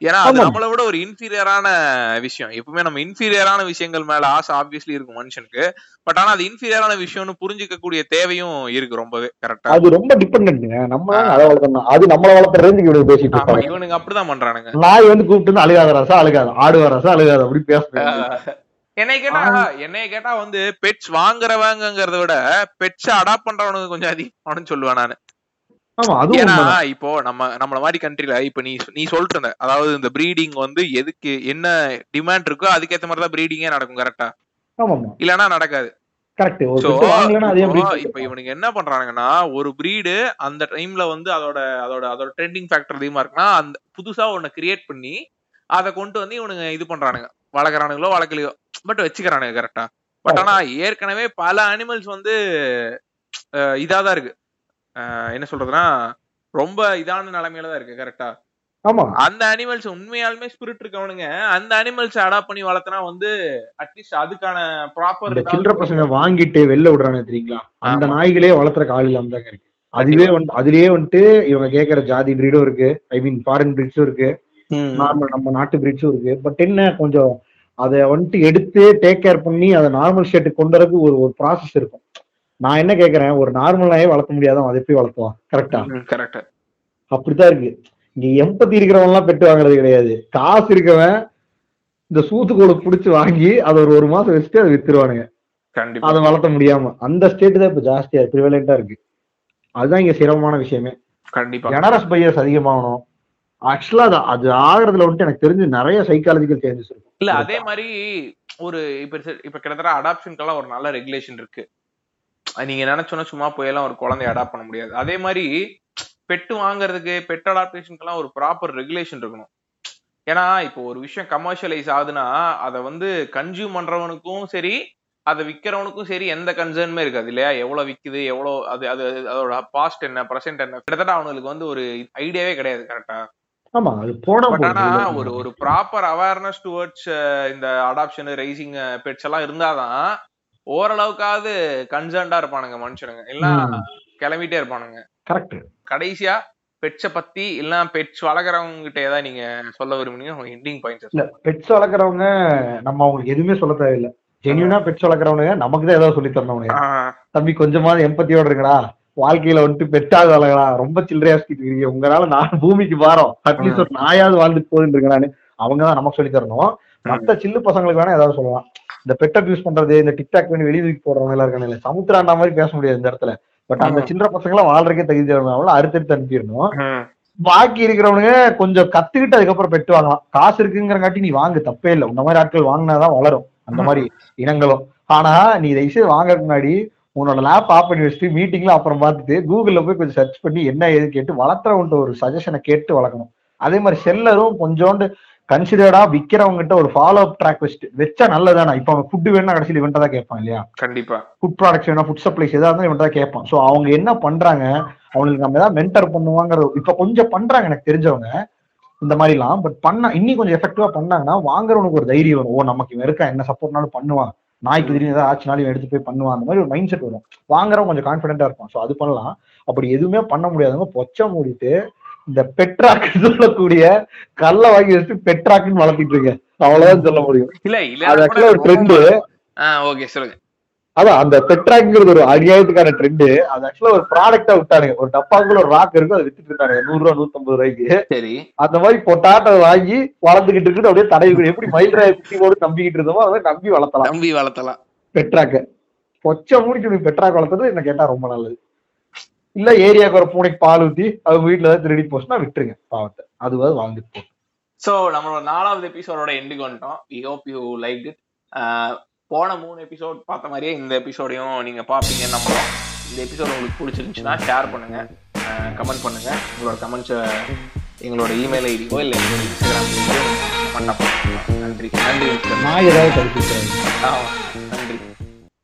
ஏன்னா அது நம்மளை விட ஒரு இன்ஃபீரியரான விஷயம். எப்பவுமே நம்ம இன்ஃபீரியரான விஷயங்கள் மேல ஆசை ஆப்வியஸ்லி இருக்கும் மனுஷனுக்கு. பட் ஆனா அது இன்ஃபீரியரான விஷயம்னு புரிஞ்சுக்க கூடிய தேவையும் இருக்கு ரொம்பவே. கரெக்டா? அது ரொம்ப டிபெண்டன்ட்ங்க, நம்ம அதை வளர்க்கணும். அது நம்மள வளர்த்த ரேஞ்சுக்கு இவனுக்கு பேசிட்டு இருக்காங்க. இவனுக்கு அப்படிதான் பண்றானுங்க. நாய் வந்து கூப்பிட்டு அழுகாத ராசா அழுகாது, ஆடு வரசா அழுகாது, அப்படி பேசுறாங்க. என்னைய கேட்டா வந்து பெட்ஸ் வாங்குறவங்கிறத விட பெட்ஸ் அடாப்ட் பண்றவனுக்கு கொஞ்சம் அதிகம்னு சொல்லுவேன் நானு. ஏன்னா இப்போ நம்மள மாதிரி கண்ட்ரில இப்ப நீ சொல்லிருந்த, அதாவது இந்த பிரீடிங் வந்து எதுக்கு என்ன டிமாண்ட் இருக்கோ அதுக்கேற்ற மாதிரிதான் பிரீடிங்கே நடக்கும். கரெக்டா? இல்லன்னா நடக்காது. இப்ப இவனுக்கு என்ன பண்றாங்கன்னா, ஒரு பிரீடு அந்த டைம்ல வந்து அதோட அதோட அதோட ட்ரெண்டிங் ஃபேக்டர் அதிகமா இருக்குன்னா அந்த புதுசா ஒன்னு கிரியேட் பண்ணி அதை கொண்டு வந்து இவனுங்க இது பண்றானுங்க, வளர்க்குறானுங்களோ வளர்க்கலையோ பட் வச்சுக்கிறானுங்க. கரெக்டா? பட் ஆனா ஏற்கனவே பல அனிமல்ஸ் வந்து இதாதான் இருக்கு, என்ன சொல்றதுன்னா ரொம்ப இதான நிலைமையில தான் இருக்கு. கரெக்டா? ஆமா, அந்த அனிமல்ஸ் உண்மையாலுமே ஸ்பிரிட் இருக்கவனுங்க அந்த அனிமல்ஸ் அடாப்ட் பண்ணி வளர்த்தனா வந்து அட்லீஸ்ட் அதுக்கான ப்ராப்பர் சில்ற பசங்க வாங்கிட்டு வெளில விடுறானே தெரியுங்களா? அந்த நாய்களே வளர்த்துற காலையில வந்தாங்க இருக்கு. அதுலயே வந்துட்டு இவங்க கேட்கற ஜாதி பிரீடும் இருக்கு, ஐ மீன் ஃபாரின் பிரீட்ஸும் இருக்கு, நார்மல் நம்ம நாட்டு பிரீட்ஸும் இருக்கு. பட் என்ன கொஞ்சம் அதை வந்துட்டு எடுத்து டேக் கேர் பண்ணி அதை நார்மல் ஸ்டேட்டுக்கு கொண்டு வரதுக்கு ஒரு ப்ராசஸ் இருக்கும். நான் என்ன கேக்குறேன், ஒரு நார்மல் நாயை வளர்த்த முடியாத அதை போய் வளர்த்துவான். கரெக்டா? கரெக்டா. அப்படித்தான் இருக்கு. இங்க எம்பத்தி இருக்கிறவன் எல்லாம் பெட்டு வாங்குறது கிடையாது, காசு இருக்கவன் இந்த சூத்துக்கோடு புடிச்சு வாங்கி அதை ஒரு மாசம் வச்சுட்டு அதை வித்துருவானுங்க. கண்டிப்பா அதை வளர்த்த முடியாம அந்த ஸ்டேட்டு தான் இப்ப ஜாஸ்தியா ப்ரிவலண்டா இருக்கு. அதுதான் இங்க சிரமமான விஷயமே. கண்டிப்பா ஜெனரஸ் பையர்ஸ் அதிகமாகணும். ஆக்சுவலா அது ஆகிறதுல வந்துட்டு எனக்கு தெரிஞ்சு நிறைய சைக்காலஜிக்கல் சேஞ்சஸ் இருக்கும். இல்ல அதே மாதிரி ஒரு இப்ப கிட்டத்தட்ட அடாப்ஷனுக்கெல்லாம் ஒரு நல்ல ரெகுலேஷன் இருக்கு. நீங்க நினைச்சோன்னா சும்மா போயெல்லாம் ஒரு குழந்தைய அடாப்ட் பண்ண முடியாது. அதே மாதிரி பெட்டு வாங்குறதுக்கு பெட் அடாப்டேஷனுக்கெல்லாம் ஒரு ப்ராப்பர் ரெகுலேஷன் இருக்கணும். ஏன்னா இப்போ ஒரு விஷயம் கமர்ஷியலைஸ் ஆகுதுன்னா அதை வந்து கன்சியூம் பண்றவனுக்கும் சரி அதை விற்கிறவனுக்கும் சரி எந்த கன்சர்னுமே இருக்காது இல்லையா? எவ்வளவு விக்குது, எவ்வளோ அது அது அதோட பாஸ்ட் என்ன, ப்ரெசென்ட் என்ன, கிட்டத்தட்ட அவங்களுக்கு வந்து ஒரு ஐடியாவே கிடையாது. கரெக்டா? ஆனா ஒரு ப்ராப்பர் அவேர்னஸ் டுவர்ட்ஸ் இந்த அடாப்ஷன் ரைசிங் பெட்ஸ் எல்லாம் இருந்தாதான் ஓரளவுக்காவது கன்சர்ன்டா இருப்பானுங்க மனுஷனுங்க, எல்லாம் கிளம்பிட்டே இருப்பானுங்க. கரெக்ட். கடைசியா பெட்ஸை பத்தி எல்லாம் பெட்ஸ் வளர்க்குறவங்க கிட்ட ஏதாவது நீங்க சொல்ல விரும்புனீங்க எண்டிங் பாயிண்ட்ஸ்? இல்ல, பெட்ஸ் வளர்க்குறவங்க நம்ம அவங்களுக்கு எதுவுமே சொல்ல தேவையில்லை. ஜென்யூனா பெட்ஸ் வளர்க்குறவனுங்க நமக்கு தான் ஏதாவது சொல்லி தரணுங்க. தம்பி கொஞ்சமாவது எம்பத்தியோட இருக்கடா, வாழ்க்கையில வந்துட்டு பெட்டாவது வளர்க்கடா, ரொம்ப சில்லறையா உங்களால நான் பூமிக்கு பாரோம், அட்லீஸ்ட் ஒரு நாயாவது வாழ்ந்துட்டு போதுன்னு இருக்கலான்னு அவங்கதான் நமக்கு சொல்லி தரணும். மற்ற சில்லு பசங்களுக்கு வேணா ஏதாவது சொல்லலாம். இந்த பெட்டப் யூஸ் பண்றது, இந்த டிக்டாக் வேணும் வெளியே தூக்கி போடுறவங்க எல்லாம் இருக்காங்க இல்ல, சமுத்திராண்டா மாதிரி பேச முடியாது இந்த இடத்துல. பட் அந்த சின்ன பசங்க எல்லாம் வாழ்றதுக்கே தகுதியானவங்களும் அடுத்தடுத்து அனுப்பிடணும். பாக்கி இருக்கிறவனுங்க கொஞ்சம் கத்துக்கிட்டு அதுக்கப்புறம் பெட்டு வாங்கலாம். காசு இருக்குங்கிறங்காட்டி நீ வாங்க, தப்பே இல்லை, உன்ன மாதிரி ஆட்கள் வாங்கினாதான் வளரும் அந்த மாதிரி இனங்களும். ஆனா நீ இதை விஷயம் வாங்கறதுக்கு முன்னாடி உன்னோட லேப் ஆஃப் பண்ணி வச்சுட்டு மீட்டிங்ல அப்புறம் பார்த்துட்டு கூகுள்ல போய் கொஞ்சம் சர்ச் பண்ணி என்ன ஏது கேட்டு வளர்த்துறவன்ட்டு ஒரு சஜஷனை கேட்டு வளர்க்கணும். அதே மாதிரி செல்லரும் கொஞ்சோண்டு கன்சிடர்டா விக்கிறவங்கிட்ட ஒரு ஃபாலோ அப் ட்ராக் வச்சா நல்லதானா. இப்ப அவங்க ஃபுட் வேணா கடைசியில் இவன்ட்ட தான் கேட்பான் இல்லையா? கண்டிப்பா. ஃபுட் ப்ராடக்ட்ஸ் வேணா, ஃபுட் சப்ளைஸ் ஏதாவது இருந்தாலும் இவன்ட்ட தான் கேட்பான். ஸோ அவங்க என்ன பண்றாங்க, அவங்களுக்கு நம்ம ஏதாவது மென்டர் பண்ணுவாங்கிற இப்ப கொஞ்சம் பண்றாங்க எனக்கு தெரிஞ்சவங்க இந்த மாதிரி எல்லாம். பட் பண்ண இன்னும் கொஞ்சம் எஃபெக்டிவா பண்ணாங்கன்னா வாங்குறவனுக்கு ஒரு தைரியம் வரும். ஓ, நமக்கு இவன் இருக்கா, என்ன சப்போர்ட்னாலும் பண்ணுவான், நாய்க்கு திடீர்னு ஏதாவது ஆச்சுனாலும் இவன் எடுத்து போய் பண்ணுவான், அந்த மாதிரி ஒரு மைண்ட் செட் வரும். வாங்குறவன் கொஞ்சம் கான்ஃபிடென்டா இருப்பான். ஸோ அது பண்ணலாம். அப்படி எதுவுமே பண்ண முடியாதவங்க பொச்சை மூடிட்டு இந்த பெட்ராக் சொல்லக்கூடிய கல்ல வாங்கி வச்சு பெட்ராக்னு வளர்த்திட்டு இருக்கேன், அவ்வளவுதான் சொல்ல முடியும். இல்ல, ஒரு ட்ரெண்டு. அதான் அந்த பெட்ராக்ங்கிறது ஒரு அநியாயத்துக்கான ட்ரெண்டு. அது ஆக்சுவலா ஒரு ப்ராடக்டா விட்டானுங்க. ஒரு டப்பாக்குள்ள ஒரு ராக் இருக்கும், அதை வித்துட்டு இருந்தாங்க 100 ரூபா 150 ரூபாய்க்கு. சரி, அந்த மாதிரி பொட்டாட்டை வாங்கி வளர்ந்துகிட்டு இருக்குது. அப்படியே தடவி எப்படி மயில்ராய குட்டி போட்டு நம்பிக்கிட்டு இருந்தோமோ அதை நம்பி வளர்த்தலாம், நம்பி வளர்த்தலாம். பெட்ராக்க பொச்ச முடிச்சு பெட்ராக் வளர்த்தது என்ன கேட்டா ரொம்ப நல்லது. இல்ல ஏரியாவுக்கு ஒரு பூனைக்கு பால் ஊத்தி அது வீட்டுல ஏதாவது திருடி போச்சுன்னா விட்டுருங்க பாவத்தை, அதுவாது வாங்கிட்டு போகும். ஸோ நம்மளோட 4வது எபிசோடோட எண்டுக்கு வந்துட்டோம். We hope you like it. போன 3 எபிசோட் பார்த்த மாதிரியே இந்த எபிசோடையும் நீங்க பாப்பீங்க. நம்ம இந்த எபிசோட் உங்களுக்கு பிடிச்சிருந்துச்சுன்னா ஷேர் பண்ணுங்க, கமெண்ட் பண்ணுங்க. உங்களோட கமெண்ட்ஸை எங்களோட இமெயில் ஐடியோ இல்லை இன்ஸ்டாகிராம் பண்ண. நன்றி நன்றி. நான் ஏதாவது கருத்து. நன்றி.